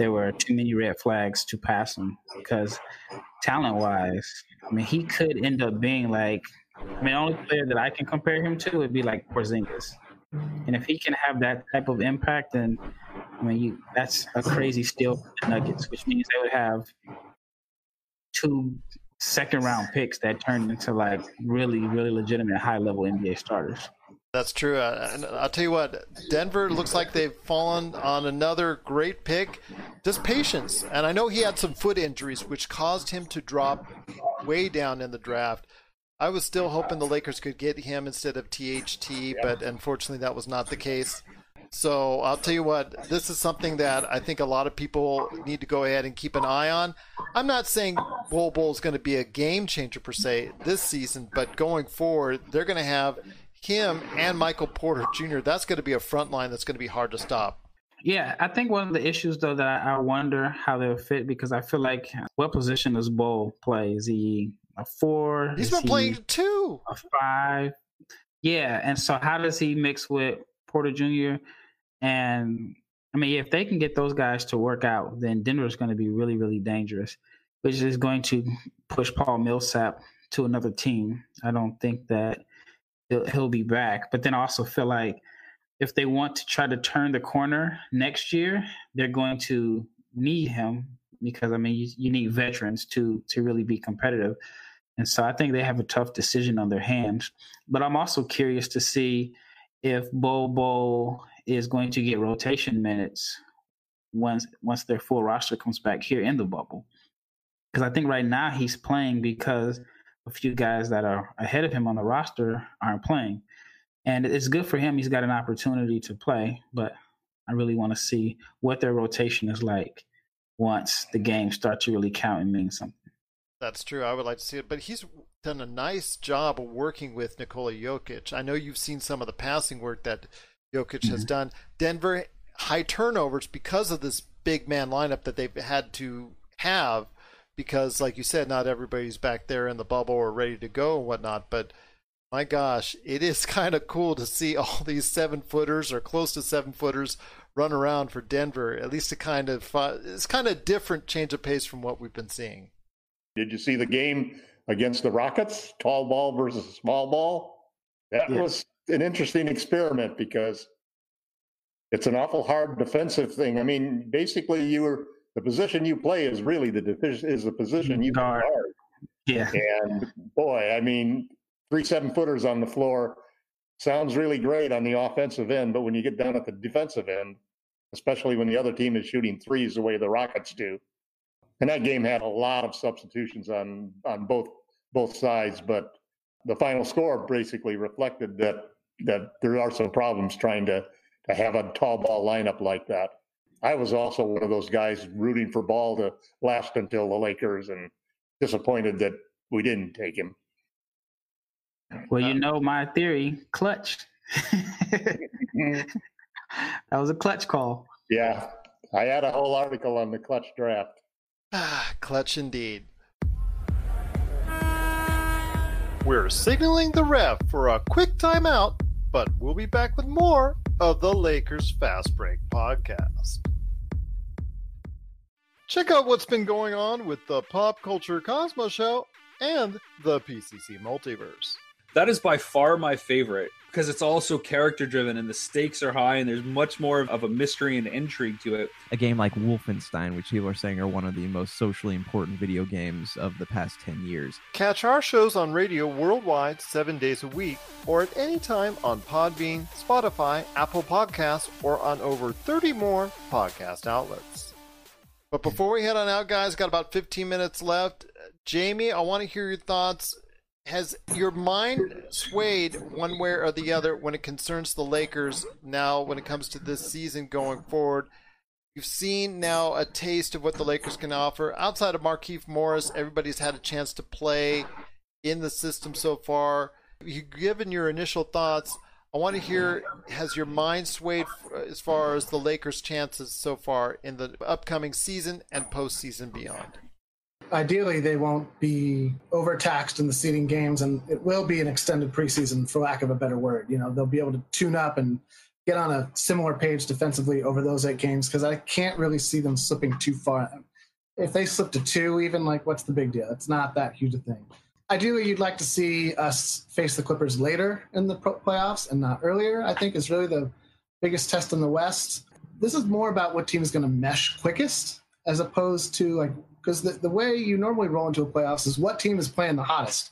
there were too many red flags to pass him. Because talent-wise, I mean, he could end up being like, I mean, the only player that I can compare him to would be like Porzingis. And if he can have that type of impact, then, I mean, you, that's a crazy steal for the Nuggets, which means they would have two second-round picks that turned into, like, really, really legitimate high-level N B A starters. That's true. And I'll tell you what, Denver looks like they've fallen on another great pick. Just patience. And I know he had some foot injuries, which caused him to drop way down in the draft. I was still hoping the Lakers could get him instead of T H T, but unfortunately that was not the case. So I'll tell you what, this is something that I think a lot of people need to go ahead and keep an eye on. I'm not saying Bol Bol is going to be a game changer per se this season, but going forward, they're going to have him and Michael Porter Junior That's going to be a front line that's going to be hard to stop. Yeah, I think one of the issues, though, that I wonder how they'll fit, because I feel like what position does Bol play? Is he a four? He's been playing two. A five. Yeah, and so how does he mix with Porter Junior? And, I mean, if they can get those guys to work out, then Denver's going to be really, really dangerous, which is going to push Paul Millsap to another team. I don't think that he'll, he'll be back. But then I also feel like if they want to try to turn the corner next year, they're going to need him because, I mean, you, you need veterans to to really be competitive. And so I think they have a tough decision on their hands. But I'm also curious to see if Bol Bol is going to get rotation minutes once once their full roster comes back here in the bubble. Because I think right now he's playing because a few guys that are ahead of him on the roster aren't playing. And it's good for him. He's got an opportunity to play, but I really want to see what their rotation is like once the games start to really count and mean something. That's true. I would like to see it. But he's done a nice job of working with Nikola Jokic. I know you've seen some of the passing work that Jokic mm-hmm. has done. Denver, high turnovers because of this big man lineup that they've had to have because, like you said, not everybody's back there in the bubble or ready to go and whatnot, but my gosh, it is kind of cool to see all these seven-footers or close to seven-footers run around for Denver. At least a kind of it's kind of different change of pace from what we've been seeing. Did you see the game against the Rockets? Tall ball versus small ball. That yeah. was an interesting experiment because it's an awful hard defensive thing. I mean, basically, you were the position you play is really the is the position you guard. Yeah, and boy, I mean. Three seven-footers on the floor sounds really great on the offensive end, but when you get down at the defensive end, especially when the other team is shooting threes the way the Rockets do, and that game had a lot of substitutions on on both both sides, but the final score basically reflected that that there are some problems trying to, to have a tall ball lineup like that. I was also one of those guys rooting for Ball to last until the Lakers and disappointed that we didn't take him. Well, you know my theory, clutch. That was a clutch call. Yeah, I had a whole article on the clutch draft. Ah, clutch indeed. We're signaling the ref for a quick timeout, but we'll be back with more of the Lakers Fast Break podcast. Check out what's been going on with the Pop Culture Cosmos Show and the P C C Multiverse. That is by far my favorite because it's also character driven and the stakes are high and there's much more of a mystery and intrigue to it. A game like Wolfenstein, which people are saying are one of the most socially important video games of the past ten years. Catch our shows on radio worldwide seven days a week or at any time on Podbean, Spotify, Apple Podcasts, or on over thirty more podcast outlets. But before we head on out, guys, got about fifteen minutes left. Jamie, I want to hear your thoughts. Has your mind swayed one way or the other when it concerns the Lakers now when it comes to this season going forward? You've seen now a taste of what the Lakers can offer. Outside of Markieff Morris, everybody's had a chance to play in the system so far. You, given your initial thoughts, I want to hear, has your mind swayed as far as the Lakers' chances so far in the upcoming season and postseason beyond? Ideally, they won't be overtaxed in the seeding games, and it will be an extended preseason, for lack of a better word. You know, they'll be able to tune up and get on a similar page defensively over those eight games, because I can't really see them slipping too far. If they slip to two, even, like, what's the big deal? It's not that huge a thing. Ideally, you'd like to see us face the Clippers later in the playoffs and not earlier, I think, is really the biggest test in the West. This is more about what team is going to mesh quickest, as opposed to, like, because the, the way you normally roll into a playoffs is what team is playing the hottest,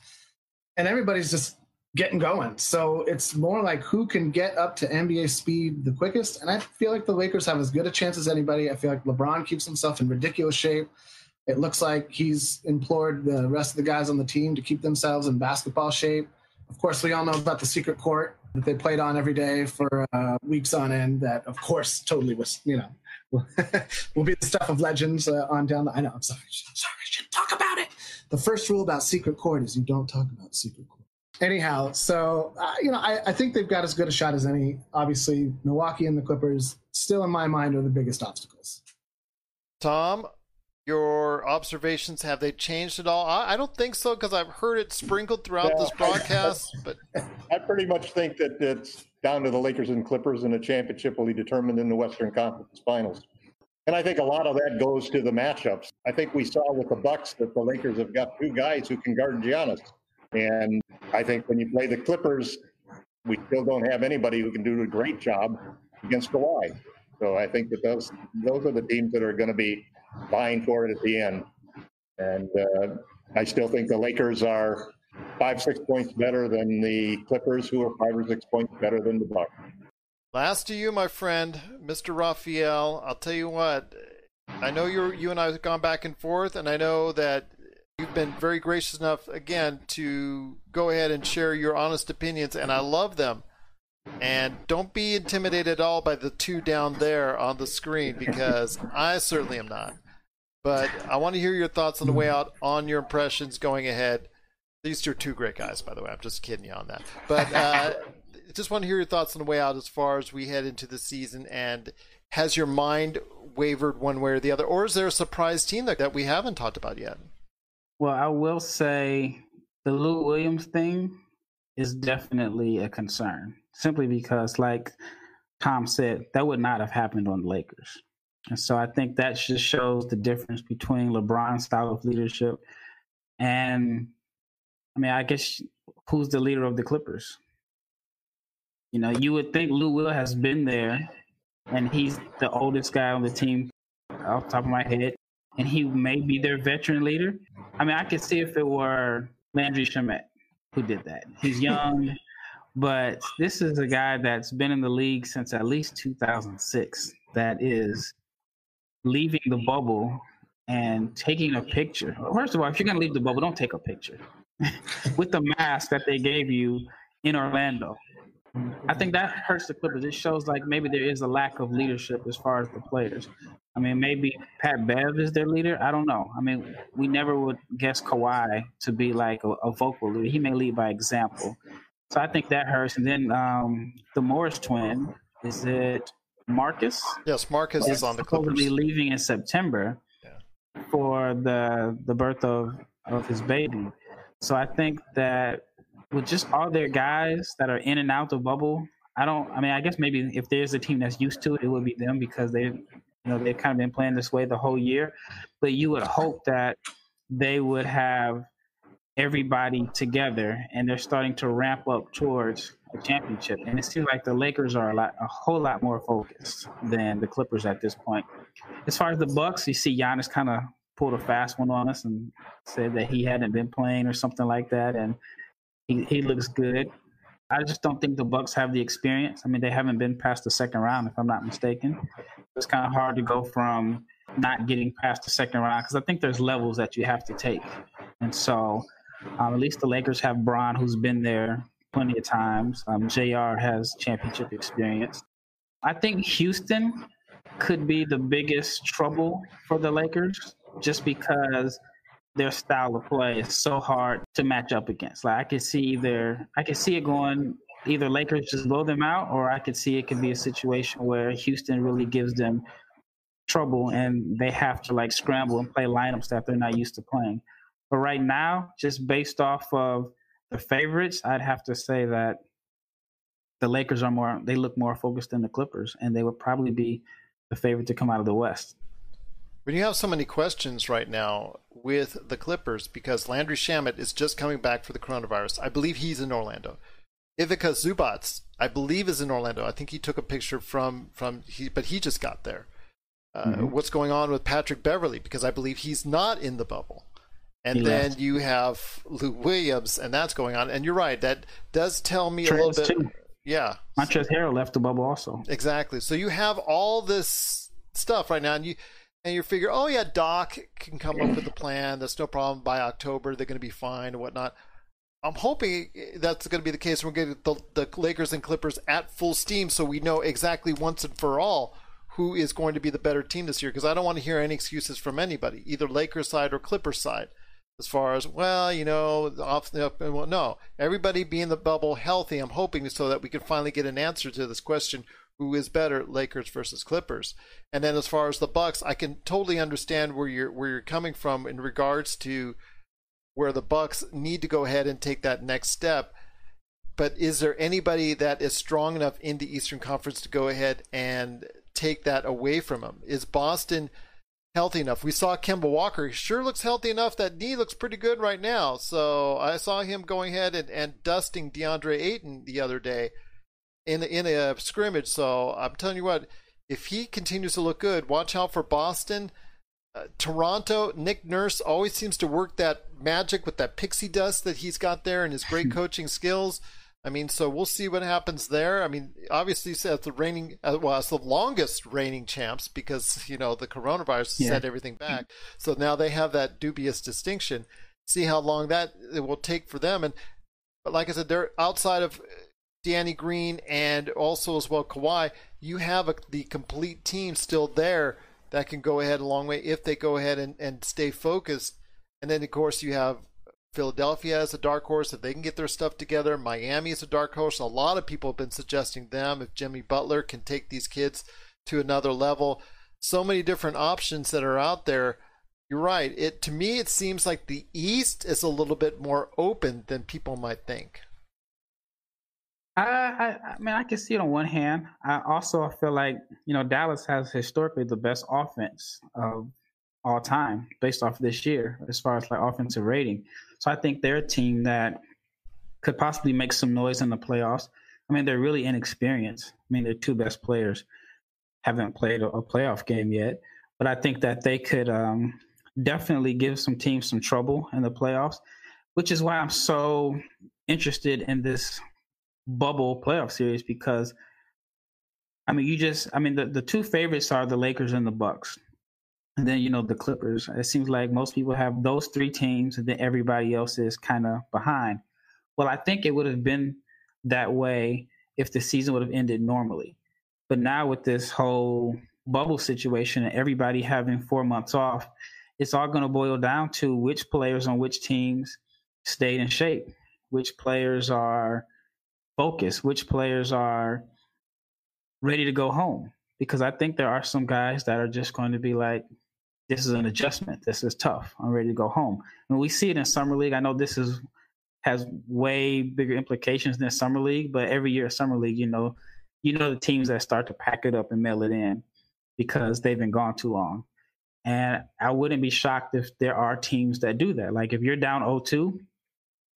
and everybody's just getting going. So it's more like who can get up to N B A speed the quickest. And I feel like the Lakers have as good a chance as anybody. I feel like LeBron keeps himself in ridiculous shape. It looks like he's implored the rest of the guys on the team to keep themselves in basketball shape. Of course, we all know about the secret court that they played on every day for uh, weeks on end. That, of course, totally was, you know, will be the stuff of legends uh, on down the I know, I'm sorry. Sorry, I shouldn't talk about it. The first rule about secret court is you don't talk about secret court. Anyhow, so, uh, you know, I, I think they've got as good a shot as any. Obviously, Milwaukee and the Clippers, still in my mind, are the biggest obstacles. Tom, your observations, have they changed at all? I, I don't think so, because I've heard it sprinkled throughout yeah, this broadcast. I, but I pretty much think that it's down to the Lakers and Clippers, and a championship will be determined in the Western Conference Finals. And I think a lot of that goes to the matchups. I think we saw with the Bucks that the Lakers have got two guys who can guard Giannis. And I think when you play the Clippers, we still don't have anybody who can do a great job against Kawhi. So I think that those those are the teams that are going to be vying for it at the end. And uh, I still think the Lakers are Five, six points better than the Clippers, who are five or six points better than the Bucks. Last to you, my friend, Mister Rafael. I'll tell you what, I know you're, you and I have gone back and forth, and I know that you've been very gracious enough, again, to go ahead and share your honest opinions, and I love them. And don't be intimidated at all by the two down there on the screen, because I certainly am not. But I want to hear your thoughts on the way out, on your impressions going ahead. These two are two great guys, by the way. I'm just kidding you on that. But uh, just want to hear your thoughts on the way out as far as we head into the season. And has your mind wavered one way or the other? Or is there a surprise team that, that we haven't talked about yet? Well, I will say the Lou Williams thing is definitely a concern. Simply because, like Tom said, that would not have happened on the Lakers. And so I think that just shows the difference between LeBron's style of leadership and, I mean, I guess, who's the leader of the Clippers? You know, you would think Lou Will has been there, and he's the oldest guy on the team off the top of my head, and he may be their veteran leader. I mean, I could see if it were Landry Shamet who did that. He's young, but this is a guy that's been in the league since at least two thousand six that is leaving the bubble and taking a picture. First of all, if you're going to leave the bubble, don't take a picture with the mask that they gave you in Orlando. I think that hurts the Clippers. It shows like maybe there is a lack of leadership as far as the players. I mean, maybe Pat Bev is their leader. I don't know. I mean, we never would guess Kawhi to be like a, a vocal leader. He may lead by example. So I think that hurts. And then um, the Morris twin, is it Marcus? Yes, Marcus well, is on the Clippers. He's supposedly leaving in September yeah. for the the birth of, of his baby. So I think that with just all their guys that are in and out the bubble, I don't. I mean, I guess maybe if there's a team that's used to it, it would be them because they, you know, they've kind of been playing this way the whole year. But you would hope that they would have everybody together, and they're starting to ramp up towards a championship. And it seems like the Lakers are a lot, a whole lot more focused than the Clippers at this point. As far as the Bucks, you see Giannis kind of pulled a fast one on us and said that he hadn't been playing or something like that, and he, he looks good. I just don't think the Bucks have the experience. I mean, they haven't been past the second round, if I'm not mistaken. It's kind of hard to go from not getting past the second round because I think there's levels that you have to take. And so um, at least the Lakers have Bron, who's been there plenty of times. Um, J R has championship experience. I think Houston could be the biggest trouble for the Lakers just because their style of play is so hard to match up against. Like I could see either, I could see it going either Lakers just blow them out, or I could see it could be a situation where Houston really gives them trouble and they have to like scramble and play lineups that they're not used to playing. But right now, just based off of the favorites, I'd have to say that the Lakers are more, they look more focused than the Clippers, and they would probably be the favorite to come out of the West. But you have so many questions right now with the Clippers because Landry Shamet is just coming back for the coronavirus. I believe he's in Orlando. Ivica Zubac, I believe, is in Orlando. I think he took a picture from, from he, but he just got there. Uh, mm-hmm. What's going on with Patrick Beverley? Because I believe he's not in the bubble. And he then left. You have Lou Williams, and that's going on. And you're right, that does tell me Trails a little bit. Too. Yeah. Montrezl Harrell left the bubble also. Exactly. So you have all this stuff right now, and you – and you figure, oh, yeah, Doc can come up with a plan. That's no problem. By October, they're going to be fine and whatnot. I'm hoping that's going to be the case. We're going to get the, the Lakers and Clippers at full steam so we know exactly once and for all who is going to be the better team this year, because I don't want to hear any excuses from anybody, either Lakers side or Clippers side, as far as, well, you know, off the up and well, no. Everybody be in the bubble healthy, I'm hoping, so that we can finally get an answer to this question. Who is better, Lakers versus Clippers? And then as far as the Bucks, I can totally understand where you're where you're coming from in regards to where the Bucks need to go ahead and take that next step. But is there anybody that is strong enough in the Eastern Conference to go ahead and take that away from them? Is Boston healthy enough? We saw Kemba Walker. He sure looks healthy enough. That knee looks pretty good right now. So I saw him going ahead and, and dusting DeAndre Ayton the other day in in a scrimmage. So I'm telling you what, if he continues to look good, watch out for Boston. Uh, Toronto, Nick Nurse always seems to work that magic with that pixie dust that he's got there and his great coaching skills. I mean, so we'll see what happens there. I mean, obviously, it's the reigning, well, it's the longest reigning champs because, you know, the coronavirus yeah. set everything back. So now they have that dubious distinction. See how long that it will take for them. And but like I said, they're outside of Danny Green and also as well Kawhi, you have a, the complete team still there that can go ahead a long way if they go ahead and, and stay focused. And then, of course, you have Philadelphia as a dark horse. If they can get their stuff together, Miami is a dark horse. A lot of people have been suggesting them if Jimmy Butler can take these kids to another level. So many different options that are out there. You're right. It to me, it seems like the East is a little bit more open than people might think. I, I, I mean, I can see it on one hand. I also feel like, you know, Dallas has historically the best offense of all time based off of this year as far as like offensive rating. So I think they're a team that could possibly make some noise in the playoffs. I mean, they're really inexperienced. I mean, their two best players haven't played a, a playoff game yet. But I think that they could um, definitely give some teams some trouble in the playoffs, which is why I'm so interested in this bubble playoff series, because I mean you just I mean the, the two favorites are the Lakers and the Bucks, and then you know the Clippers. It seems like most people have those three teams and then everybody else is kind of behind. Well, I think it would have been that way if the season would have ended normally, but now with this whole bubble situation and everybody having four months off, it's all going to boil down to which players on which teams stayed in shape, which players are focus, which players are ready to go home, because I think there are some guys that are just going to be like, this is an adjustment. This is tough. I'm ready to go home. And we see it in Summer League. I know this is has way bigger implications than Summer League, but every year at Summer League, you know, you know the teams that start to pack it up and mail it in because they've been gone too long. And I wouldn't be shocked if there are teams that do that. Like if you're down oh two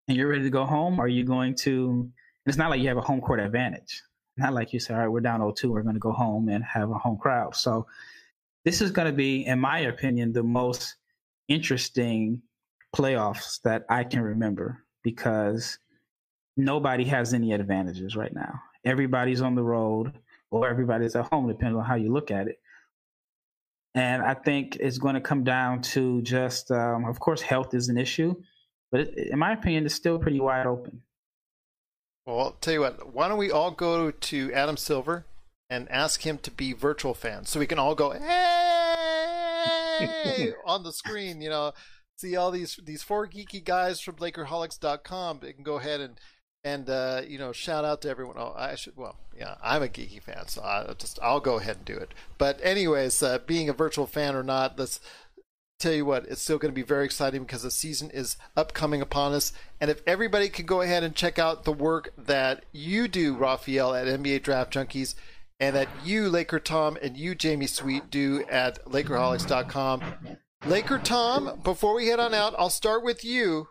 and you're ready to go home, are you going to it's not like you have a home court advantage. Not like you say, all right, we're down oh two, we're going to go home and have a home crowd. So this is going to be, in my opinion, the most interesting playoffs that I can remember, because nobody has any advantages right now. Everybody's on the road or everybody's at home, depending on how you look at it. And I think it's going to come down to just, um, of course, health is an issue, but it, in my opinion, it's still pretty wide open. Well, I'll tell you what, why don't we all go to Adam Silver and ask him to be virtual fans so we can all go, hey, on the screen, you know, see all these these four geeky guys from Lakerholics dot com. They can go ahead and, and uh, you know, shout out to everyone. Oh, I should, well, yeah, I'm a geeky fan, so I'll, just, I'll go ahead and do it. But anyways, uh, being a virtual fan or not, let's tell you what, it's still going to be very exciting because the season is upcoming upon us. And if everybody could go ahead and check out the work that you do, Rafael, at N B A Draft Junkies, and that you, Laker Tom, and you, Jamie Sweet, do at Lakerholics dot com. Laker Tom, before we head on out, I'll start with you.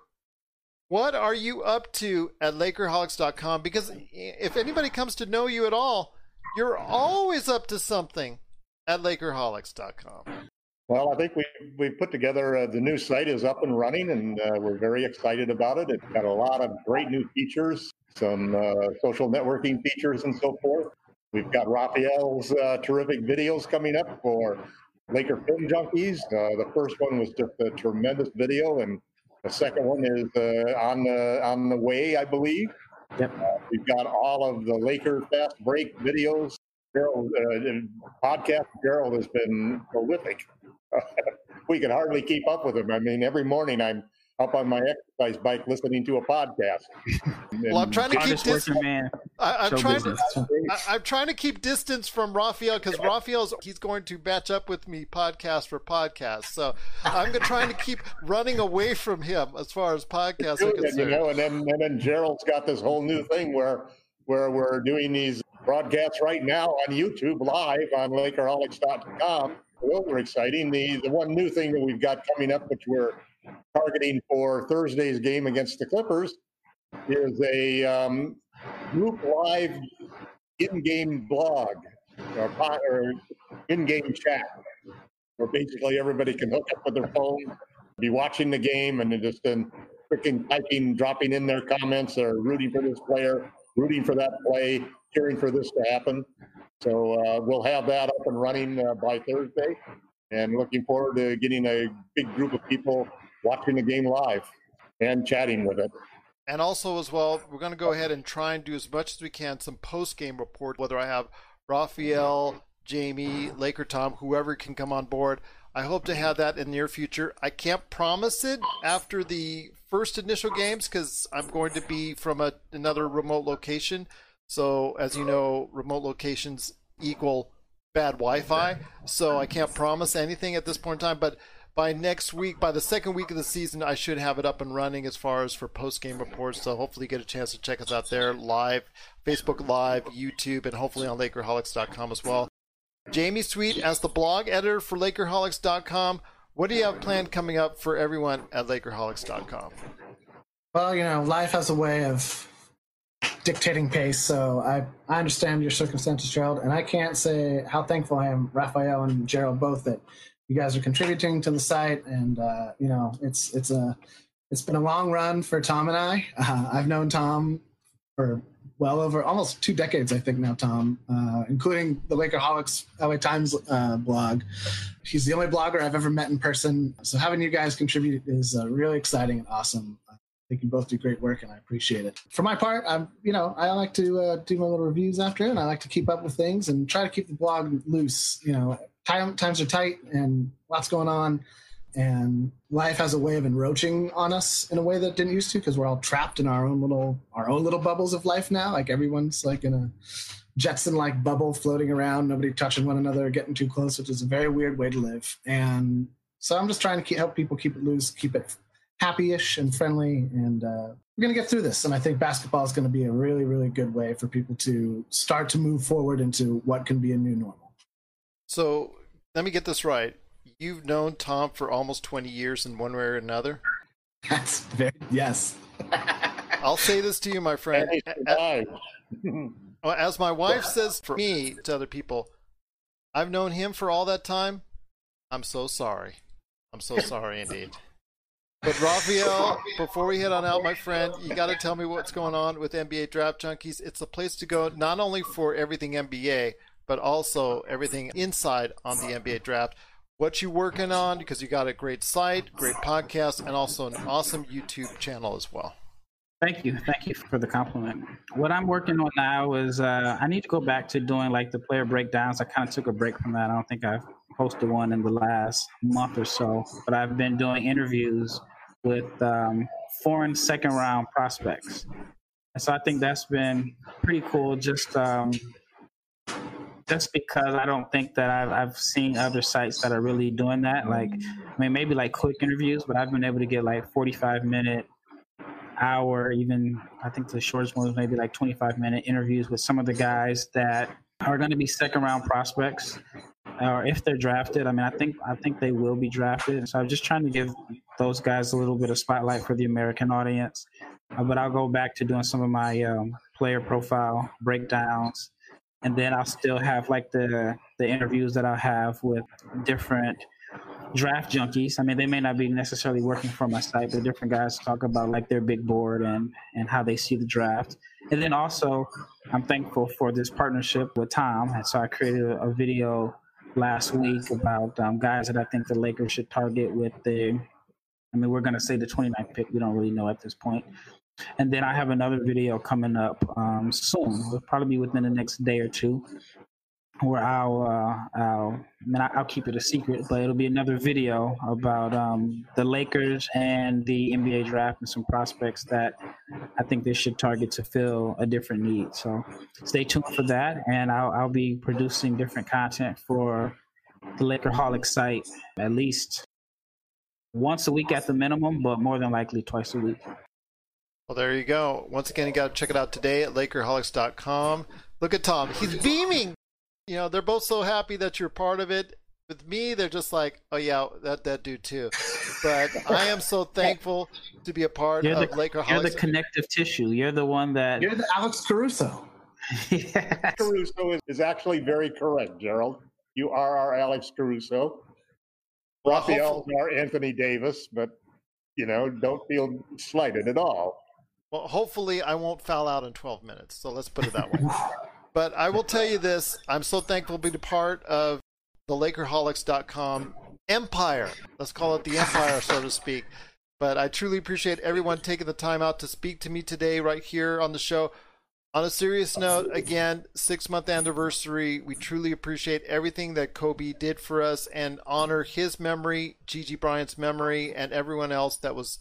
What are you up to at Lakerholics dot com? Because if anybody comes to know you at all, you're always up to something at Lakerholics dot com. Well, I think we we put together uh, the new site is up and running, and uh, we're very excited about it. It's got a lot of great new features, some uh, social networking features and so forth. We've got Rafael's uh, terrific videos coming up for Laker Film Junkies. Uh, the first one was just a tremendous video, and the second one is uh, on the on the way, I believe. Yep. Uh, we've got all of the Laker Fast Break videos. Gerald, uh, podcast Gerald has been prolific. We can hardly keep up with him. I mean, every morning I'm up on my exercise bike listening to a podcast. Well, I'm trying to keep distance. Man. I, I'm, trying to, I, I'm trying to keep distance from Rafael because Rafael's he's going to batch up with me podcast for podcast. So I'm trying to keep running away from him as far as podcasts are concerned. You know, and then and then Gerald's got this whole new thing where where we're doing these broadcasts right now on YouTube live on Lakerholics dot com. Those are exciting. The the one new thing that we've got coming up, which we're targeting for Thursday's game against the Clippers, is a um, group live in-game blog or, or in-game chat, where basically everybody can hook up with their phone, be watching the game, and just then freaking typing, dropping in their comments. They're rooting for this player, rooting for that play, cheering for this to happen. So uh, we'll have that up and running uh, by Thursday, and looking forward to getting a big group of people watching the game live and chatting with it. And also as well, we're going to go ahead and try and do as much as we can some post-game report, whether I have Rafael, Jamie, Laker Tom, whoever can come on board. I hope to have that in the near future. I can't promise it after the first initial games because I'm going to be from a, another remote location. So, as you know, remote locations equal bad Wi-Fi. So I can't promise anything at this point in time. But by next week, by the second week of the season, I should have it up and running as far as for post-game reports. So hopefully you get a chance to check us out there live, Facebook Live, YouTube, and hopefully on Lakerholics dot com as well. Jamie Sweet, as the blog editor for Lakerholics dot com, what do you have planned coming up for everyone at Lakerholics dot com? Well, you know, life has a way of dictating pace, so I, I understand your circumstances, Gerald, and I can't say how thankful I am, Rafael and Gerald, both, that you guys are contributing to the site, and uh, you know, it's it's a it's been a long run for Tom and I. Uh, I've known Tom for well over almost two decades, I think now, Tom, uh, including the Lakerholics L A Times uh, blog. He's the only blogger I've ever met in person, so having you guys contribute is uh, really exciting and awesome. I think you both do great work, and I appreciate it. For my part, I'm, you know, I like to uh, do my little reviews after, and I like to keep up with things and try to keep the blog loose. You know, time, times are tight, and lots going on, and life has a way of encroaching on us in a way that it didn't used to, because we're all trapped in our own little, our own little bubbles of life now. Like everyone's like in a Jetson-like bubble floating around, nobody touching one another, getting too close, which is a very weird way to live. And so I'm just trying to keep, help people keep it loose, keep it happy-ish and friendly, and uh, we're going to get through this. And I think basketball is going to be a really, really good way for people to start to move forward into what can be a new normal. So let me get this right. You've known Tom for almost twenty years in one way or another? That's very, yes. I'll say this to you, my friend. Hey, as my wife says for me to other people, I've known him for all that time. I'm so sorry. I'm so sorry indeed. But Rafael, before we head on out, my friend, you got to tell me what's going on with N B A Draft Junkies. It's a place to go not only for everything N B A, but also everything inside on the N B A Draft. What you working on, because you got a great site, great podcast, and also an awesome YouTube channel as well. Thank you. Thank you for the compliment. What I'm working on now is uh, I need to go back to doing like the player breakdowns. I kind of took a break from that. I don't think I've posted one in the last month or so, but I've been doing interviews with um, foreign second round prospects. And so I think that's been pretty cool. Just, um, Just because I don't think that I've, I've seen other sites that are really doing that. Like, I mean, maybe like quick interviews, but I've been able to get like forty-five minute, hour, even I think the shortest one was maybe like twenty-five minute interviews with some of the guys that are going to be second round prospects, or if they're drafted. I mean, I think I think they will be drafted. So I'm just trying to give those guys a little bit of spotlight for the American audience. Uh, but I'll go back to doing some of my um, player profile breakdowns. And then I'll still have like the the interviews that I'll have with different draft junkies. I mean, they may not be necessarily working for my site, but different guys talk about like their big board and, and how they see the draft. And then also I'm thankful for this partnership with Tom. And so I created a, a video last week about um, guys that I think the Lakers should target with the, I mean, we're going to say the twenty-ninth pick. We don't really know at this point. And then I have another video coming up um, soon. It'll probably be within the next day or two, where I'll, uh, I'll, I mean, I'll keep it a secret, but it'll be another video about um, the Lakers and the N B A draft and some prospects that I think they should target to fill a different need. So stay tuned for that, and I'll, I'll be producing different content for the Lakerholics site at least once a week at the minimum, but more than likely twice a week. Well, there you go. Once again, you got to check it out today at Lakerholics dot com. Look at Tom. He's beaming. You know, they're both so happy that you're part of it. With me, they're just like, oh, yeah, that, that dude too. But I am so thankful to be a part you're of the, Lakerholics. You're the connective tissue. You're the one that... You're the Alex Caruso. Yes. Caruso is, is actually very correct, Gerald. You are our Alex Caruso. Well, Rafael is our Anthony Davis, but, you know, don't feel slighted at all. Well, hopefully I won't foul out in twelve minutes, so let's put it that way. But I will tell you this, I'm so thankful to be part of the Lakerholics dot com empire. Let's call it the empire, so to speak. But I truly appreciate everyone taking the time out to speak to me today right here on the show. On a serious note, again, six-month anniversary. We truly appreciate everything that Kobe did for us and honor his memory, Gigi Bryant's memory, and everyone else that was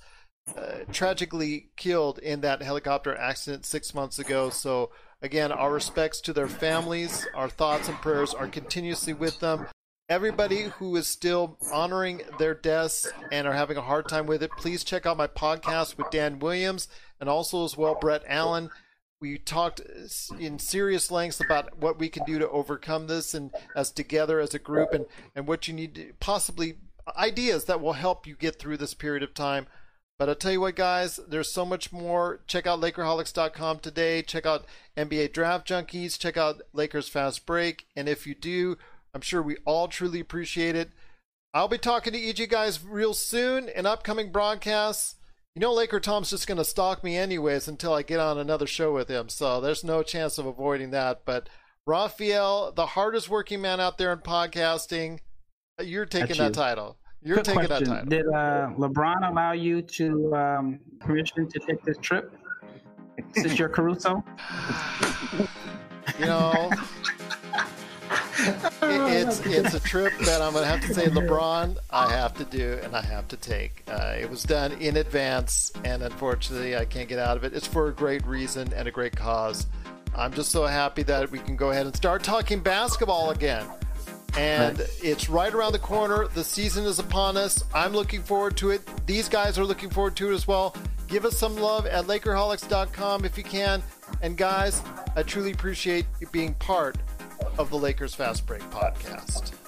Uh, tragically killed in that helicopter accident six months ago. So again, our respects to their families. Our thoughts and prayers are continuously with them. Everybody who is still honoring their deaths and are having a hard time with it, please check out my podcast with Dan Williams and also as well Brett Allen. We talked in serious lengths about what we can do to overcome this and as together as a group, and and what you need to possibly ideas that will help you get through this period of time. But I'll tell you what, guys, there's so much more. Check out Lakerholics dot com today. Check out N B A Draft Junkies. Check out Lakers Fast Break. And if you do, I'm sure we all truly appreciate it. I'll be talking to E G guys real soon in upcoming broadcasts. You know, Laker Tom's just going to stalk me anyways until I get on another show with him. So there's no chance of avoiding that. But Rafael, the hardest working man out there in podcasting, you're taking that title. You're taking that time. Did uh, LeBron allow you to um, permission to take this trip? Since you're Caruso? You know, it, it's it's a trip that I'm going to have to say, LeBron, I have to do and I have to take. Uh, it was done in advance, and unfortunately I can't get out of it. It's for a great reason and a great cause. I'm just so happy that we can go ahead and start talking basketball again. And it's right around the corner. The season is upon us. I'm looking forward to it. These guys are looking forward to it as well. Give us some love at Lakerholics dot com if you can. And guys, I truly appreciate you being part of the Lakers Fast Break podcast.